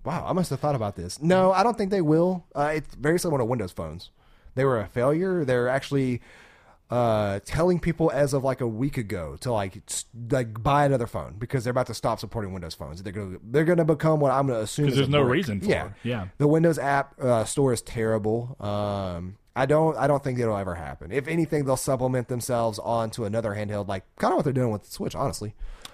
Wow, I must have thought about this. No, I don't think they will. It's very similar to Windows phones. They were a failure. They're actually telling people as of like a week ago to like buy another phone because they're about to stop supporting Windows phones. They're going to become what I'm going to assume because there's no reason for it. Yeah. The Windows app store is terrible. I don't think it'll ever happen. If anything, they'll supplement themselves onto another handheld, like kind of what they're doing with the Switch, honestly.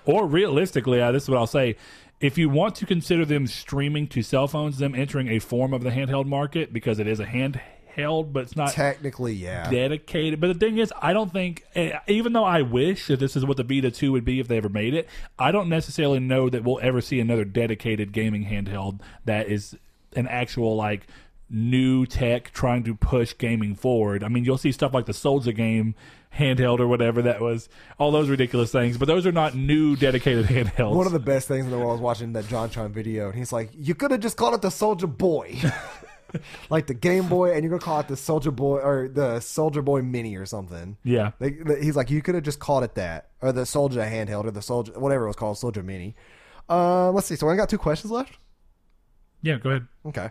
Or realistically, this is what I'll say. If you want to consider them streaming to cell phones, them entering a form of the handheld market, because it is a handheld, but it's not technically dedicated. But the thing is, I don't think, even though I wish that this is what the Vita 2 would be if they ever made it, I don't necessarily know that we'll ever see another dedicated gaming handheld that is an actual, like, new tech trying to push gaming forward. I mean, you'll see stuff like the Soldier game handheld or whatever that was, all those ridiculous things, but those are not new dedicated handhelds. One of the best things in the world was watching that Jontron video, and he's like, you could have just called it the Soldier Boy. Like the Game Boy, and you're going to call it the Soldier Boy or the Soldier Boy Mini or something. Yeah. He's like, you could have just called it that, or the Soldier handheld, or the Soldier, whatever it was called, Soldier Mini. Let's see. So I got 2 questions left? Yeah, go ahead. Okay.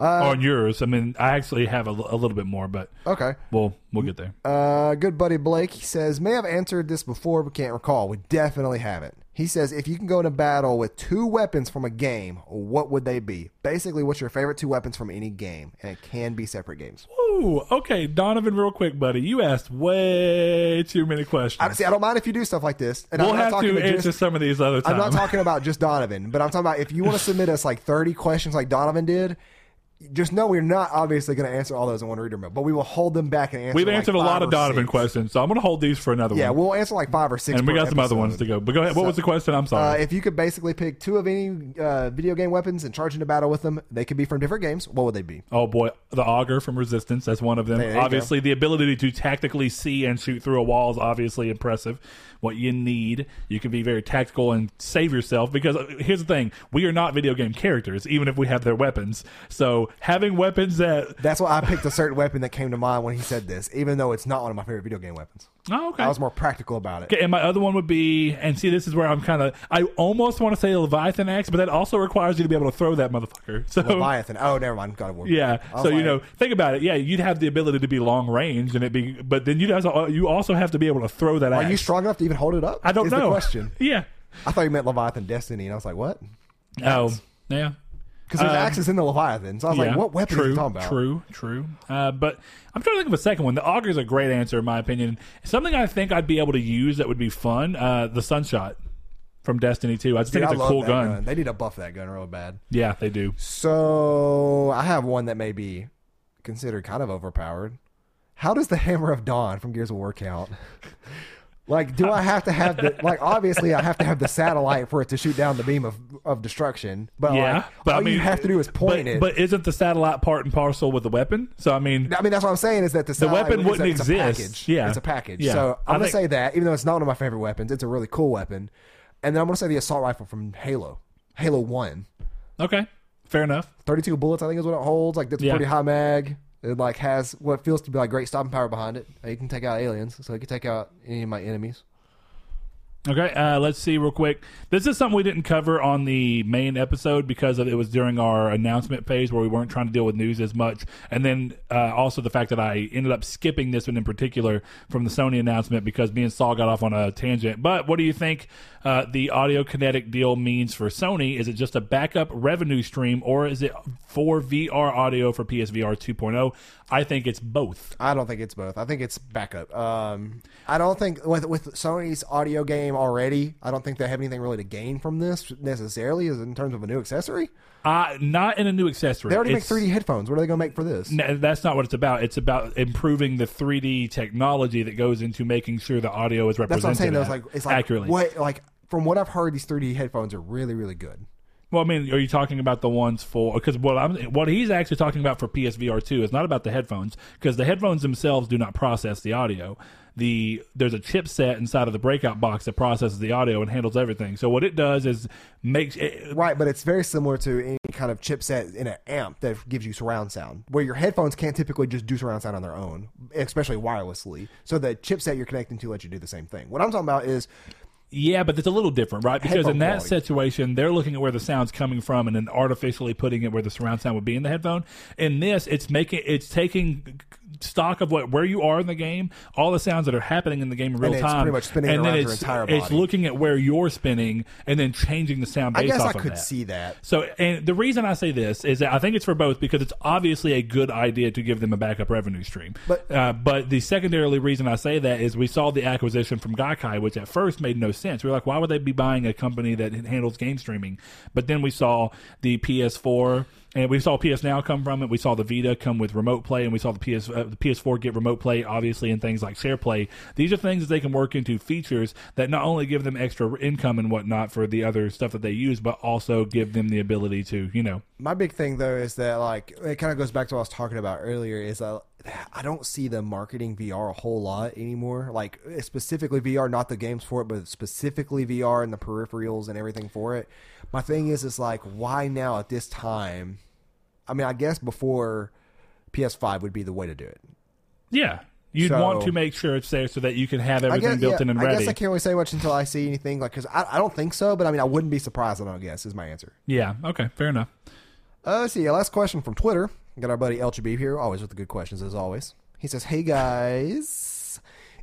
On yours. I mean, I actually have a little bit more, but okay, we'll get there. Good buddy Blake, he says, may have answered this before, but can't recall. We definitely haven't. He says, if you can go into battle with 2 weapons from a game, what would they be? Basically, what's your favorite 2 weapons from any game? And it can be separate games. Ooh, okay, Donovan, real quick, buddy. You asked way too many questions. I don't mind if you do stuff like this. And we'll have to answer some of these other times. I'm not talking about just Donovan, but I'm talking about if you want to submit us like 30 questions like Donovan did, just know we're not obviously going to answer all those in one reader mail, but we will hold them back and answer. We've answered a lot of Donovan questions, so I'm going to hold these for another one. Yeah, we'll answer like 5 or 6. And we got some other ones to go. But go ahead. What was the question? I'm sorry. If you could basically pick 2 of any video game weapons and charge into battle with them, they could be from different games. What would they be? Oh boy, the Auger from Resistance. That's one of them. Obviously, the ability to tactically see and shoot through a wall is obviously impressive. What you need, you can be very tactical and save yourself, because here's the thing: we are not video game characters, even if we have their weapons. So So having weapons that... That's why I picked a certain weapon that came to mind when he said this, even though it's not one of my favorite video game weapons. Oh, okay. I was more practical about it. Okay, and my other one would be... And see, this is where I'm kind of... I almost want to say Leviathan Axe, but that also requires you to be able to throw that motherfucker. So, Leviathan. Oh, never mind. God of War. Yeah. So, you know, think about it. Yeah, you'd have the ability to be long range, and it be... But then you also have to be able to throw that axe. Are you strong enough to even hold it up? I don't know. Is the question. Yeah. I thought you meant Leviathan Destiny, and I was like, what? That's... Oh, yeah. Because there's axes in the Leviathan. So I was like, what weapon are you talking about? True. But I'm trying to think of a second one. The Augur is a great answer, in my opinion. Something I think I'd be able to use that would be fun, the Sunshot from Destiny 2. I just think it's a cool gun. They need to buff that gun real bad. Yeah, they do. So I have one that may be considered kind of overpowered. How does the Hammer of Dawn from Gears of War count? Like, do I have to have the... Like, obviously, I have to have the satellite for it to shoot down the beam of destruction. But, yeah, like, but all you have to do is point it. But isn't the satellite part and parcel with the weapon? So, I mean, that's what I'm saying is that the satellite... The weapon wouldn't exist. It's a package. Yeah. It's a package. Yeah. So, I'm going to say that, even though it's not one of my favorite weapons. It's a really cool weapon. And then I'm going to say the assault rifle from Halo 1. Okay. Fair enough. 32 bullets, I think, is what it holds. Like, that's pretty high mag. It like has what feels to be like great stopping power behind it. You can take out aliens, so you can take out any of my enemies. Okay, let's see real quick. This is something we didn't cover on the main episode because it was during our announcement phase where we weren't trying to deal with news as much. And then also the fact that I ended up skipping this one in particular from the Sony announcement because me and Saul got off on a tangent. But what do you think the Audio Kinetic deal means for Sony? Is it just a backup revenue stream or is it for VR audio for PSVR 2.0? I think it's both. I don't think it's both. I think it's backup. I don't think with Sony's audio game already, I don't think they have anything really to gain from this necessarily as in terms of a new accessory. Not in a new accessory. They already make 3D headphones. What are they going to make for this? No, that's not what it's about. It's about improving the 3D technology that goes into making sure the audio is represented. That's what I'm saying. It's like accurately. From what I've heard, these 3D headphones are really, really good. Well, I mean, are you talking about the ones for... Because what he's actually talking about for PSVR 2 is not about the headphones, because the headphones themselves do not process the audio. There's a chipset inside of the breakout box that processes the audio and handles everything. So what it does is makes it... Right, but it's very similar to any kind of chipset in an amp that gives you surround sound, where your headphones can't typically just do surround sound on their own, especially wirelessly. So the chipset you're connecting to lets you do the same thing. What I'm talking about is... Yeah, but it's a little different, right? Because in that situation, they're looking at where the sound's coming from and then artificially putting it where the surround sound would be in the headphone. In this, it's taking stock of where you are in the game, all the sounds that are happening in the game in real time, and it's pretty much spinning around your entire body. It's looking at where you're spinning and then changing the sound based off of that. I guess I could see that. So, and the reason I say this is that I think it's for both because it's obviously a good idea to give them a backup revenue stream. But the secondarily reason I say that is we saw the acquisition from Gaikai, which at first made no sense. We were like, why would they be buying a company that handles game streaming? But then we saw the PS4. And we saw PS Now come from it. We saw the Vita come with remote play, and we saw the PS4 get remote play, obviously, and things like SharePlay. These are things that they can work into features that not only give them extra income and whatnot for the other stuff that they use, but also give them the ability to, you know. My big thing, though, is that, like, it kind of goes back to what I was talking about earlier, is that I don't see them marketing VR a whole lot anymore. Like, specifically VR, not the games for it, but specifically VR and the peripherals and everything for it. My thing is, it's like, why now at this time? I mean, I guess before PS5 would be the way to do it. Yeah. You'd want to make sure it's there so that you can have everything built in and ready. I guess I can't really say much until I see anything, like, because I don't think so, but I mean, I wouldn't be surprised, I don't guess, is my answer. Yeah. Okay. Fair enough. Let's see. Last question from Twitter. We got our buddy LGB here, always with the good questions, as always. He says, hey, guys,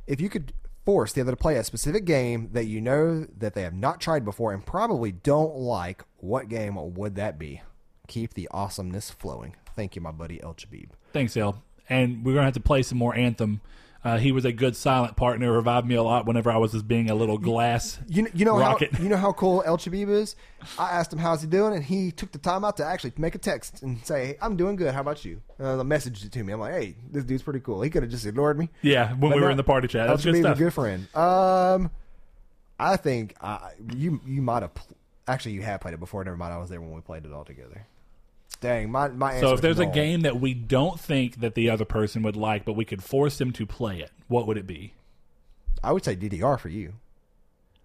if you could force the other to play a specific game that you know that they have not tried before and probably don't like, what game would that be? Keep the awesomeness flowing. Thank you, my buddy El Chabib. Thanks, El. And we're going to have to play some more Anthem. He was a good silent partner, revived me a lot whenever I was just being a little glass rocket. You know how cool El Chabib is? I asked him, how's he doing? And he took the time out to actually make a text and say, hey, I'm doing good. How about you? Messaged it to me. I'm like, hey, this dude's pretty cool. He could have just ignored me. Yeah, when we were in the party chat. That's good stuff. El Chabib is a good friend. I think you might have... Actually, you have played it before. Never mind. I was there when we played it all together. Dang, my answer. So if there's a game that we don't think that the other person would like, but we could force them to play it, what would it be? I would say DDR for you.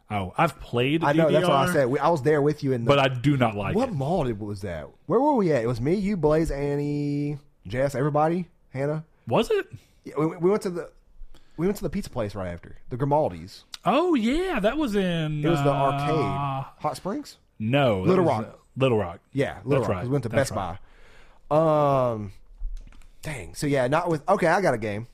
Oh, I've played DDR. I know, that's what I said. I was there with you. But I do not like it. What mall was that? Where were we at? It was me, you, Blaze, Annie, Jess, everybody, Hannah. Was it? Yeah, we went to the pizza place right after. The Grimaldi's. Oh, yeah. That was in... It was the arcade. Hot Springs? No. Little Rock. Yeah, Little Rock. Right. We went to Best Buy. Dang. So, yeah, not with... Okay, I got a game.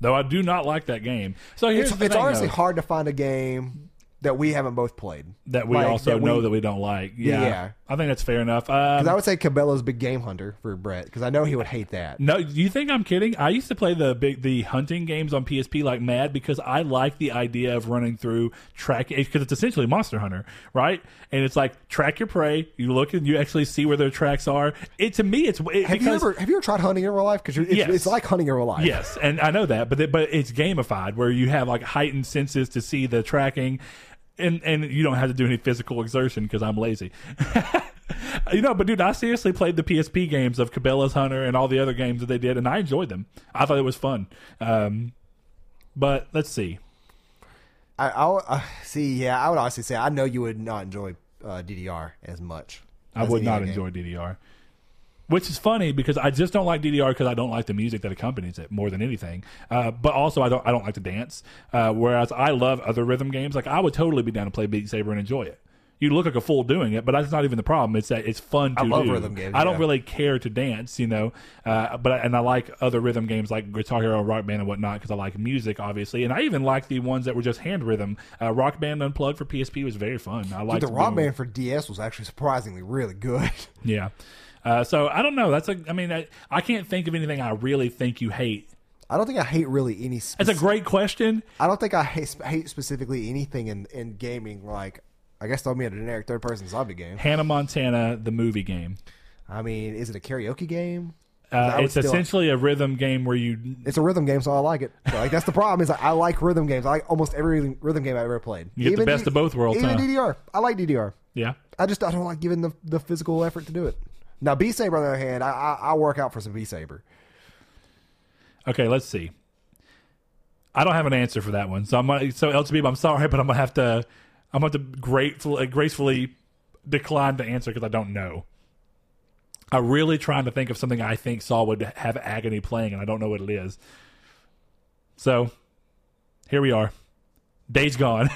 Though I do not like that game. So here's the thing, honestly hard to find a game that we haven't both played. That we also know that we don't like. Yeah. I think that's fair enough. Because I would say Cabela's Big Game Hunter for Brett, because I know he would hate that. No, do you think I'm kidding? I used to play the hunting games on PSP like mad because I like the idea of running through because it's essentially Monster Hunter, right? And it's like track your prey. You look and you actually see where their tracks are. Have you ever tried hunting in real life? Because it's like hunting in real life. Yes, and I know that, but it's gamified where you have like heightened senses to see the tracking. And you don't have to do any physical exertion because I'm lazy. You know, but dude, I seriously played the PSP games of Cabela's Hunter and all the other games that they did, and I enjoyed them. I thought it was fun. But let's see. I would honestly say I know you would not enjoy DDR as much. I would not enjoy DDR. Which is funny because I just don't like DDR because I don't like the music that accompanies it more than anything. But also I don't like to dance. Whereas I love other rhythm games. Like I would totally be down to play Beat Saber and enjoy it. You look like a fool doing it, but that's not even the problem. It's that it's fun to do. I love rhythm games. I don't really care to dance, you know. But I like other rhythm games like Guitar Hero, Rock Band, and whatnot because I like music, obviously. And I even like the ones that were just hand rhythm. Rock Band Unplugged for PSP was very fun. I liked the Rock Band for DS was actually surprisingly really good. Yeah. So I don't know. I can't think of anything I really think you hate. I don't think I hate really any. That's a great question. I don't think I hate specifically anything in gaming. Like I guess throw me a generic third person zombie game. Hannah Montana, the movie game. I mean, is it a karaoke game? It's essentially a rhythm game where you. It's a rhythm game, so I like it. So, like that's the problem. Is like, I like rhythm games. I like almost every rhythm game I've ever played. You get the best of both worlds. Even DDR, I like DDR. Yeah, I don't like giving the physical effort to do it. Now, Beat Saber, on the other hand, I work out for some Beat Saber. Okay, let's see. I don't have an answer for that one, so LTB, I'm sorry, but I'm gonna have to gracefully decline the answer because I don't know. I'm really trying to think of something I think Saul would have agony playing, and I don't know what it is. So, here we are. Days Gone.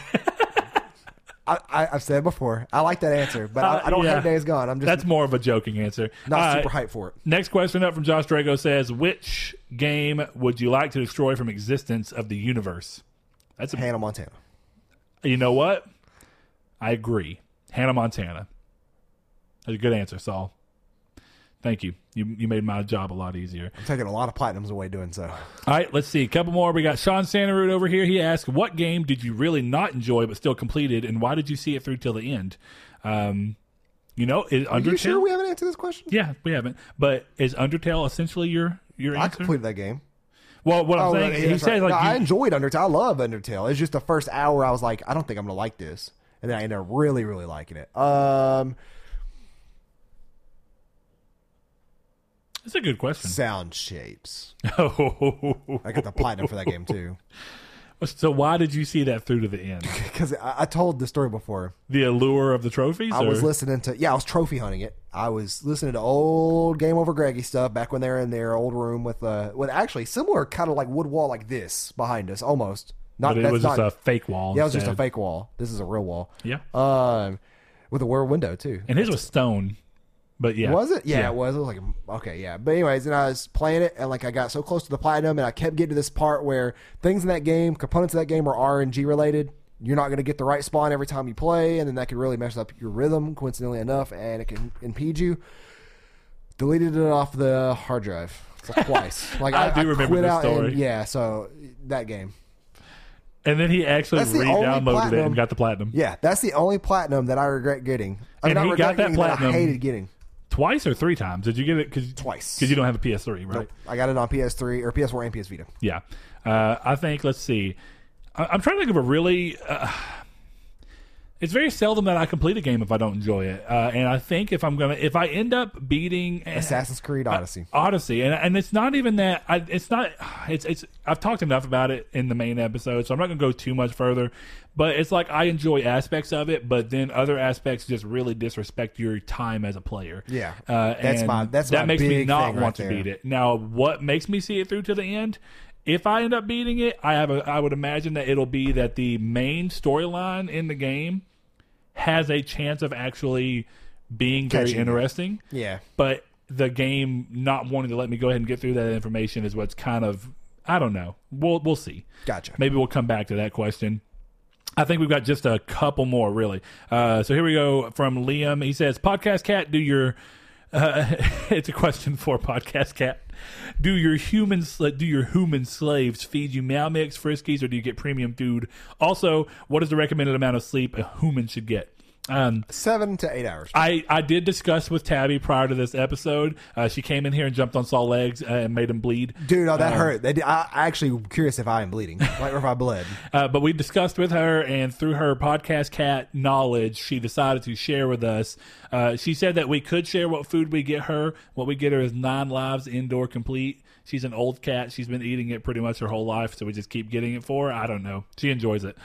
I've said before, I like that answer, but I don't have Days Gone. That's more of a joking answer. Not super hyped for it. Next question up from Josh Drago says, which game would you like to destroy from existence of the universe? That's Hannah Montana. You know what? I agree. Hannah Montana. That's a good answer, Saul. Thank you. You made my job a lot easier. I'm taking a lot of platinums away doing so. All right, let's see. A couple more. We got Sean Santaroot over here. He asked, what game did you really not enjoy but still completed, and why did you see it through till the end? Are you sure we haven't answered this question? Yeah, we haven't. But is Undertale essentially your answer? I completed that game. Well, what I'm saying is I enjoyed Undertale. I love Undertale. It's just the first hour I was like, I don't think I'm going to like this. And then I ended up really, really liking it. That's a good question. Sound Shapes. Oh, I got the platinum for that game too. So why did you see that through to the end? Because I told the story before. The allure of the trophies. I was trophy hunting it. I was listening to old Game Over Greggy stuff back when they were in their old room with actually similar kind of like wood wall like this behind us almost. But it was just a fake wall. Yeah, it was just a fake wall. This is a real wall. Yeah. With a rear window too. And his was stone. But yeah. Was it? Yeah, yeah, it was. It was like, okay, yeah. But anyways, and I was playing it, and like I got so close to the platinum, and I kept getting to this part where things in that game, components of that game are RNG related. You're not going to get the right spawn every time you play, and then that could really mess up your rhythm, coincidentally enough, and it can impede you. Deleted it off the hard drive twice. Like I remember this story. So that game. And then he actually re-downloaded it and got the platinum. Yeah, that's the only platinum that I regret getting. I hated getting. Twice or three times? Did you get it? Twice. Because you don't have a PS3, right? Nope. I got it on PS3 or PS4 and PS Vita. Yeah. I think, let's see. I'm trying to think of a really... it's very seldom that I complete a game if I don't enjoy it. And I think if I'm gonna, if I end up beating Assassin's Creed Odyssey, and it's not even that. I've talked enough about it in the main episode, so I'm not gonna go too much further. But it's like I enjoy aspects of it, but then other aspects just really disrespect your time as a player. Yeah, that makes me not want to beat it. Now, what makes me see it through to the end? If I end up beating it, I would imagine that it'll be that the main storyline in the game has a chance of actually being very interesting. Yeah. But the game not wanting to let me go ahead and get through that information is what's kind of, I don't know. We'll see. Gotcha. Maybe we'll come back to that question. I think we've got just a couple more, really. So here we go from Liam. He says, Podcast Cat, do your... it's a question for Podcast Cat. Do your human slaves feed you Meow Mix, Friskies, or do you get premium food? Also, what is the recommended amount of sleep a human should get? 7 to 8 hours. I did discuss with Tabby prior to this episode. She came in here and jumped on Saul's legs and made him bleed. Dude, oh, that hurt. I actually curious if I am bleeding, like if I bled. But we discussed with her, and through her Podcast Cat knowledge, she decided to share with us. She said that we could share what food we get her. What we get her is 9 lives indoor complete. She's an old cat. She's been eating it pretty much her whole life, so we just keep getting it for her. I don't know. She enjoys it.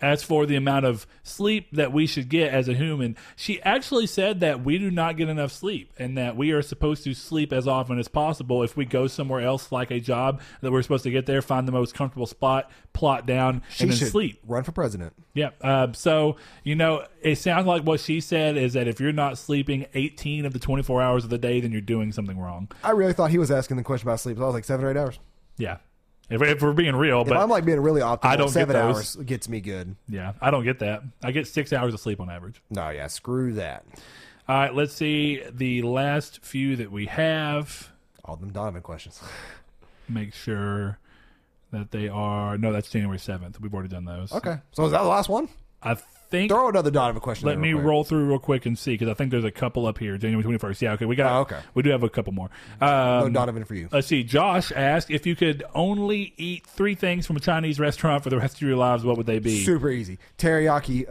As for the amount of sleep that we should get as a human, she actually said that we do not get enough sleep and that we are supposed to sleep as often as possible. If we go somewhere else, like a job, that we're supposed to get there, find the most comfortable spot, plot down, and then sleep. Run for president. Yeah. So, you know, it sounds like what she said is that if you're not sleeping 18 of the 24 hours of the day, then you're doing something wrong. I really thought he was asking the question about sleep. So I was like 7 or 8 hours. Yeah. If we're being real, but I'm like being really optimal. I don't 7 hours gets me good. Yeah, I don't get that. I get 6 hours of sleep on average. No, yeah, screw that. All right, let's see the last few that we have. All them Donovan questions. Make sure that they are. No, that's January 7th. We've already done those. Okay, so is that the last one? I think. Throw another Donovan question. Let me roll through real quick and see, because I think there's a couple up here. January 21st. Yeah, okay. We got. Oh, okay. We do have a couple more. No Donovan for you. Let's see. Josh asked, if you could only eat 3 things from a Chinese restaurant for the rest of your lives, what would they be? Super easy. Teriyaki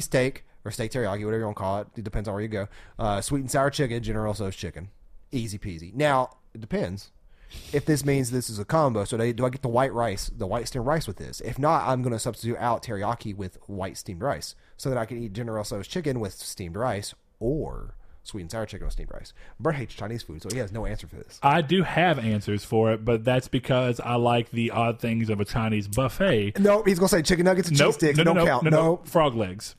steak, or steak teriyaki, whatever you want to call it. It depends on where you go. Sweet and sour chicken, General Tso's chicken. Easy peasy. Now, it depends. If this means this is a combo, so do I get the white steamed rice with this? If not, I'm going to substitute out teriyaki with white steamed rice so that I can eat General Tso's chicken with steamed rice or sweet and sour chicken with steamed rice. Bert hates Chinese food, so he has no answer for this. I do have answers for it, but that's because I like the odd things of a Chinese buffet. No, he's going to say chicken nuggets and cheese sticks. No count. No, frog legs.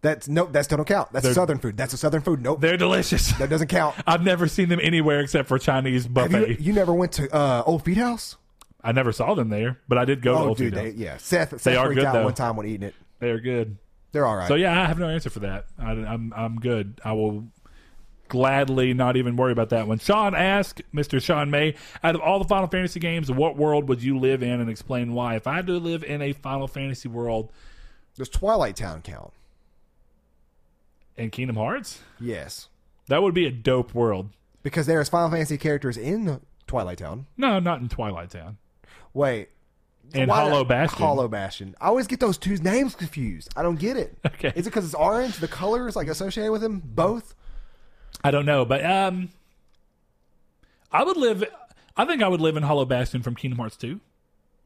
That still don't count. That's Southern food. That's a Southern food. Nope. They're delicious. That doesn't count. I've never seen them anywhere except for Chinese buffet. You never went to Old Feed House? I never saw them there, but I did go to Old Feed House. Yeah. Seth freaked out one time when eating it. They're good. They're all right. So, yeah, I have no answer for that. I'm good. I will gladly not even worry about that one. Sean asked, Mr. Sean May, out of all the Final Fantasy games, what world would you live in and explain why? If I had to live in a Final Fantasy world. Does Twilight Town count? In Kingdom Hearts? Yes. That would be a dope world. Because there's Final Fantasy characters in Twilight Town. No, not in Twilight Town. Wait. In Hollow Bastion. Hollow Bastion. I always get those two names confused. I don't get it. Okay. Is it because it's orange? The colors like associated with them? Both? I don't know. But I think I would live in Hollow Bastion from Kingdom Hearts 2.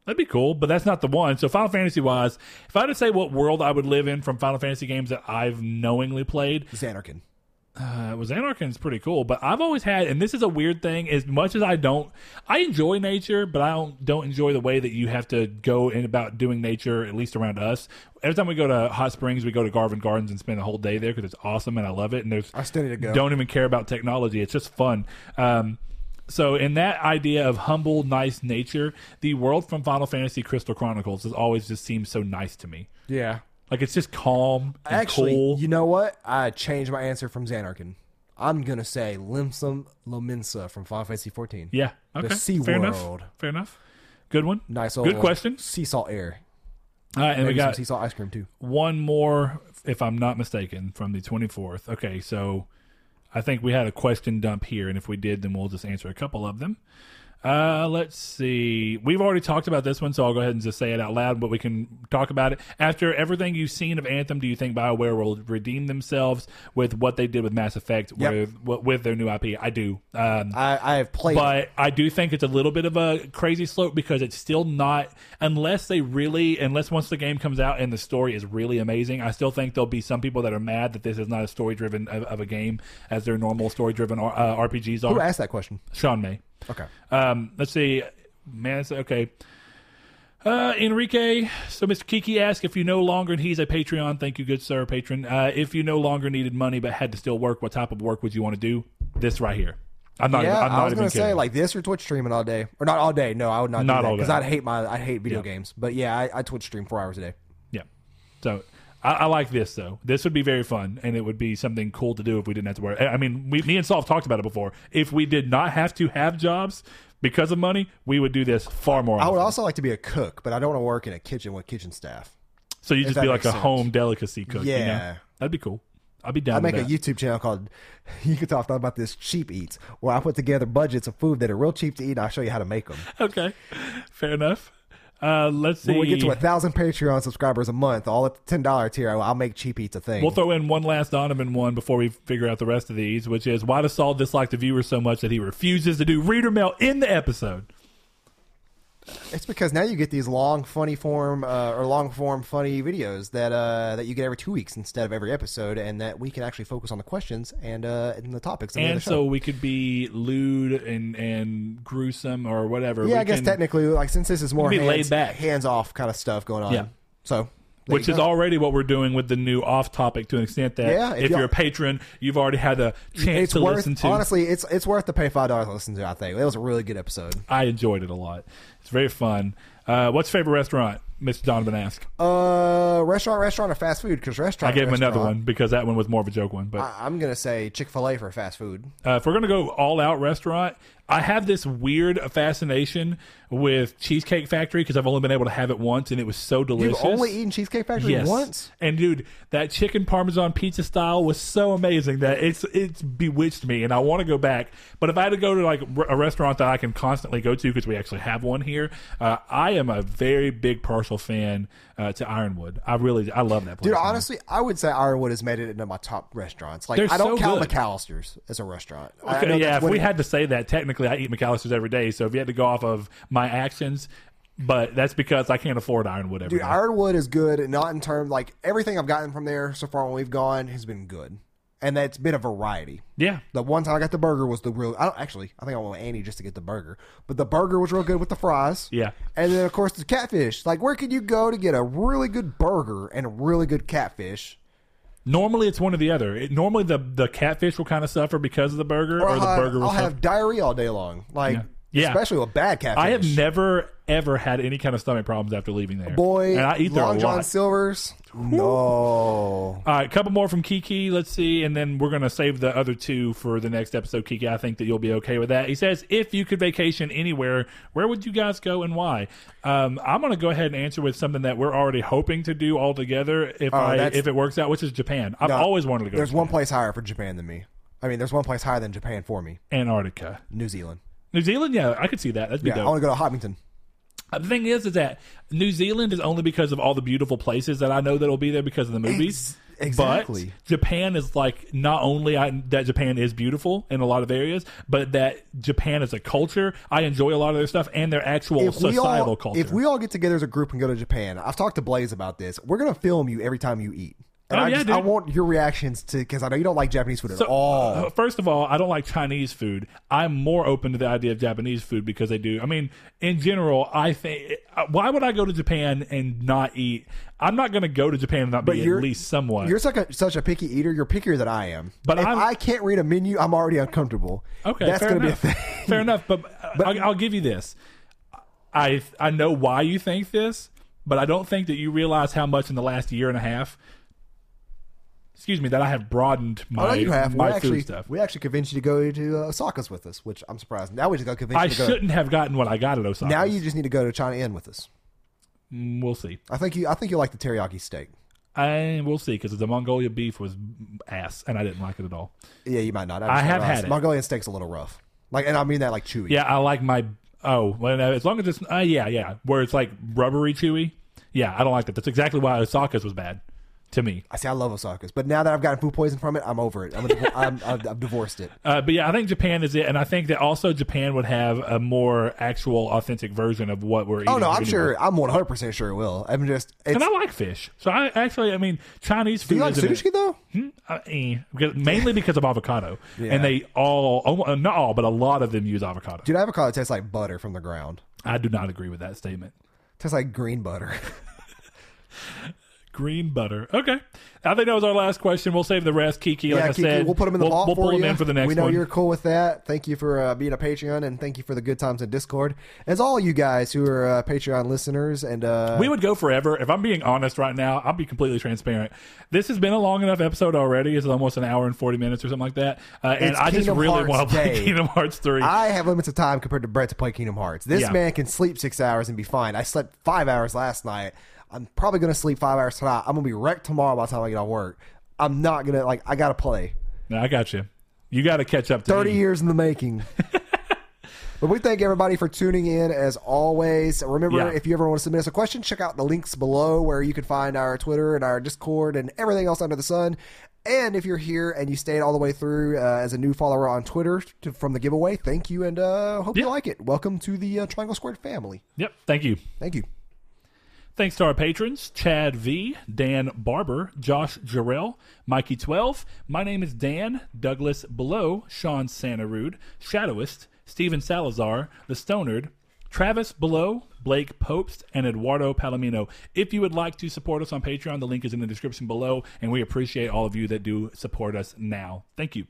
That'd be cool, but that's not the one. So Final Fantasy-wise, if I had to say what world I would live in from Final Fantasy games that I've knowingly played... Xanarkand. Xanarkand's pretty cool, but I've always had... And this is a weird thing. As much as I enjoy nature, but I don't enjoy the way that you have to go in about doing nature, at least around us. Every time we go to Hot Springs, we go to Garvin Gardens and spend a whole day there because it's awesome and I love it. And I still need to go. Don't even care about technology. It's just fun. So in that idea of humble, nice nature, the world from Final Fantasy Crystal Chronicles has always just seemed so nice to me. Yeah. Like, it's just calm and cool. You know what? I changed my answer from Xanarkand. I'm going to say Limsum Lominsa from Final Fantasy XIV. Yeah. Okay. The sea Fair world. Enough. Fair enough. Good one. Nice old Good question. Sea salt air. All right, and maybe we got some sea salt ice cream, too. One more, if I'm not mistaken, from the 24th. Okay, so... I think we had a question dump here, and if we did, then we'll just answer a couple of them. Let's see. We've already talked about this one, so I'll go ahead and just say it out loud, but we can talk about it. After everything you've seen of Anthem, do you think BioWare will redeem themselves with what they did with Mass Effect with their new IP? I do. I have played. But I do think it's a little bit of a crazy slope because it's still not, unless once the game comes out and the story is really amazing, I still think there'll be some people that are mad that this is not a story-driven of a game as their normal story-driven RPGs are. Who asked that question? Sean May. Okay. Let's see. Man, okay. Enrique. So Mr. Kiki asked if you no longer, and he's a Patreon. Thank you, good sir, patron. If you no longer needed money but had to still work, what type of work would you want to do? This right here. I was going to say like this or Twitch streaming all day, or not all day. No, I would not do that because I hate video games. But yeah, I Twitch stream 4 hours a day. Yeah. So. I like this, though. This would be very fun, and it would be something cool to do if we didn't have to worry. I mean, me and Solve talked about it before. If we did not have to have jobs because of money, we would do this far more often. I would also like to be a cook, but I don't want to work in a kitchen with kitchen staff. So you just be like a home delicacy cook. Yeah. You know? That'd be cool. I'd be down with that. I make a YouTube channel called You Can Talk About This Cheap Eats, where I put together budgets of food that are real cheap to eat, and I'll show you how to make them. Okay. Fair enough. Let's see. When we get to 1,000 Patreon subscribers a month, all at the $10 tier, I'll make cheap eats a thing. We'll throw in one last Donovan one before we figure out the rest of these, which is why does Saul dislike the viewer so much that he refuses to do reader mail in the episode? It's because now you get these long form funny videos that you get every 2 weeks instead of every episode, and that we can actually focus on the questions and the topics. And so we could be lewd and gruesome or whatever. Yeah, I guess technically, like since this is more laid back, hands off kind of stuff going on. Yeah. So. Which is already what we're doing with the new off-topic to an extent that if you're a patron, you've already had a chance to listen to. Honestly, it's worth to pay $5 to listen to, I think. It was a really good episode. I enjoyed it a lot. It's very fun. What's your favorite restaurant, Mr. Donovan asked? Restaurant, or fast food? Because restaurant. I gave him another one because that one was more of a joke one. But I'm going to say Chick-fil-A for fast food. If we're going to go all-out restaurant, I have this weird fascination with Cheesecake Factory because I've only been able to have it once, and it was so delicious. You've only eaten Cheesecake Factory once? And, dude, that chicken parmesan pizza style was so amazing that it's bewitched me, and I want to go back. But if I had to go to, like, a restaurant that I can constantly go to because we actually have one here, I am a very big partial fan to Ironwood. I love that place. Dude, honestly, I would say Ironwood has made it into my top restaurants. Like, I don't count McAllister's as a restaurant. Okay, if we had to say that, technically, I eat McAllister's every day, so if you had to go off of my actions, but that's because I can't afford Ironwood every day. Dude, Ironwood is good, not in terms like everything I've gotten from there so far when we've gone has been good, and that's been a variety. Yeah, the one time I got the burger was the real. I think I went with Annie just to get the burger, but the burger was real good with the fries. Yeah, and then of course the catfish. Like, where could you go to get a really good burger and a really good catfish? Normally, it's one or the other. Normally, the catfish will kind of suffer because of the burger, or the burger will suffer. I'll have diarrhea all day long, like especially with bad catfish. I have never, ever had any kind of stomach problems after leaving there. Boy, and I eat there a lot. Long John Silver's? No. All right, a couple more from Kiki. Let's see, and then we're going to save the other two for the next episode, Kiki. I think that you'll be okay with that. He says, if you could vacation anywhere, where would you guys go and why? I'm going to go ahead and answer with something that we're already hoping to do all together if it works out, which is Japan. I've always wanted to go to Japan. One place higher for Japan than me. I mean, there's one place higher than Japan for me. Antarctica. New Zealand. New Zealand? Yeah, I could see that. That'd be dope. I want to go to Hobbiton. The thing is that New Zealand is only because of all the beautiful places that I know that'll be there because of the movies. Exactly. But Japan is like, not only that Japan is beautiful in a lot of areas, but that Japan is a culture. I enjoy a lot of their stuff and their actual societal culture. If we all get together as a group and go to Japan, I've talked to Blaze about this. We're going to film you every time you eat. And I want your reactions to, because I know you don't like Japanese food at all. First of all, I don't like Chinese food. I'm more open to the idea of Japanese food because they do. I mean, in general, I think, why would I go to Japan and not eat? I'm not going to go to Japan and not be at least somewhat. You're such a picky eater. You're pickier than I am. But if I can't read a menu, I'm already uncomfortable. Okay, that's going to be a thing. Fair enough, but I'll give you this. I know why you think this, but I don't think that you realize how much in the last year and a half. Excuse me, that I have broadened my food stuff. We actually convinced you to go to Osaka's with us, which I'm surprised. Now we just got convinced you to go. I shouldn't have gotten what I got at Osaka's. Now you just need to go to China Inn with us. We'll see. I think you'll like the teriyaki steak. We'll see, because the Mongolia beef was ass, and I didn't like it at all. Yeah, you might not. I have had it. Mongolian steak's a little rough. Like, and I mean that like chewy. Yeah, I like my Oh, as long as it's where it's like rubbery, chewy. Yeah, I don't like that. That's exactly why Osaka's was bad to me. I see. I love Osaka's, but now that I've gotten food poison from it, I'm over it. I've divorced it. But yeah, I think Japan is it, and I think that also Japan would have a more actual, authentic version of what we're eating. Oh no, I'm sure. I'm 100% sure it will. And I like fish, so I mean Chinese food. Do you like sushi though? Mainly because of avocado, and they not all, but a lot of them use avocado. Dude, avocado tastes like butter from the ground. I do not agree with that statement. Tastes like green butter. Green butter. Okay. I think that was our last question. We'll save the rest. Kiki, like I said. We'll put them in the vault for you. We'll pull them in for the next one. We know you're cool with that. Thank you for being a Patreon, and thank you for the good times in Discord. As all you guys who are Patreon listeners. We would go forever. If I'm being honest right now, I'll be completely transparent. This has been a long enough episode already. It's almost an hour and 40 minutes or something like that. And I just really want to play Kingdom Hearts 3. I have limits of time compared to Brett to play Kingdom Hearts. This man can sleep 6 hours and be fine. I slept 5 hours last night. I'm probably going to sleep 5 hours tonight. I'm going to be wrecked tomorrow by the time I get off work. I'm not going to, I got to play. No, I got you. You got to catch up to 30 years in the making. But we thank everybody for tuning in as always. Remember, if you ever want to submit us a question, check out the links below where you can find our Twitter and our Discord and everything else under the sun. And if you're here and you stayed all the way through as a new follower on Twitter from the giveaway, thank you, and hope you like it. Welcome to the Triangle Squared family. Yep, thank you. Thank you. Thanks to our patrons, Chad V, Dan Barber, Josh Jarrell, Mikey12, My Name is Dan, Douglas Below, Sean Santarude, Shadowist, Steven Salazar, The Stonard, Travis Below, Blake Popst, and Eduardo Palomino. If you would like to support us on Patreon, the link is in the description below, and we appreciate all of you that do support us now. Thank you.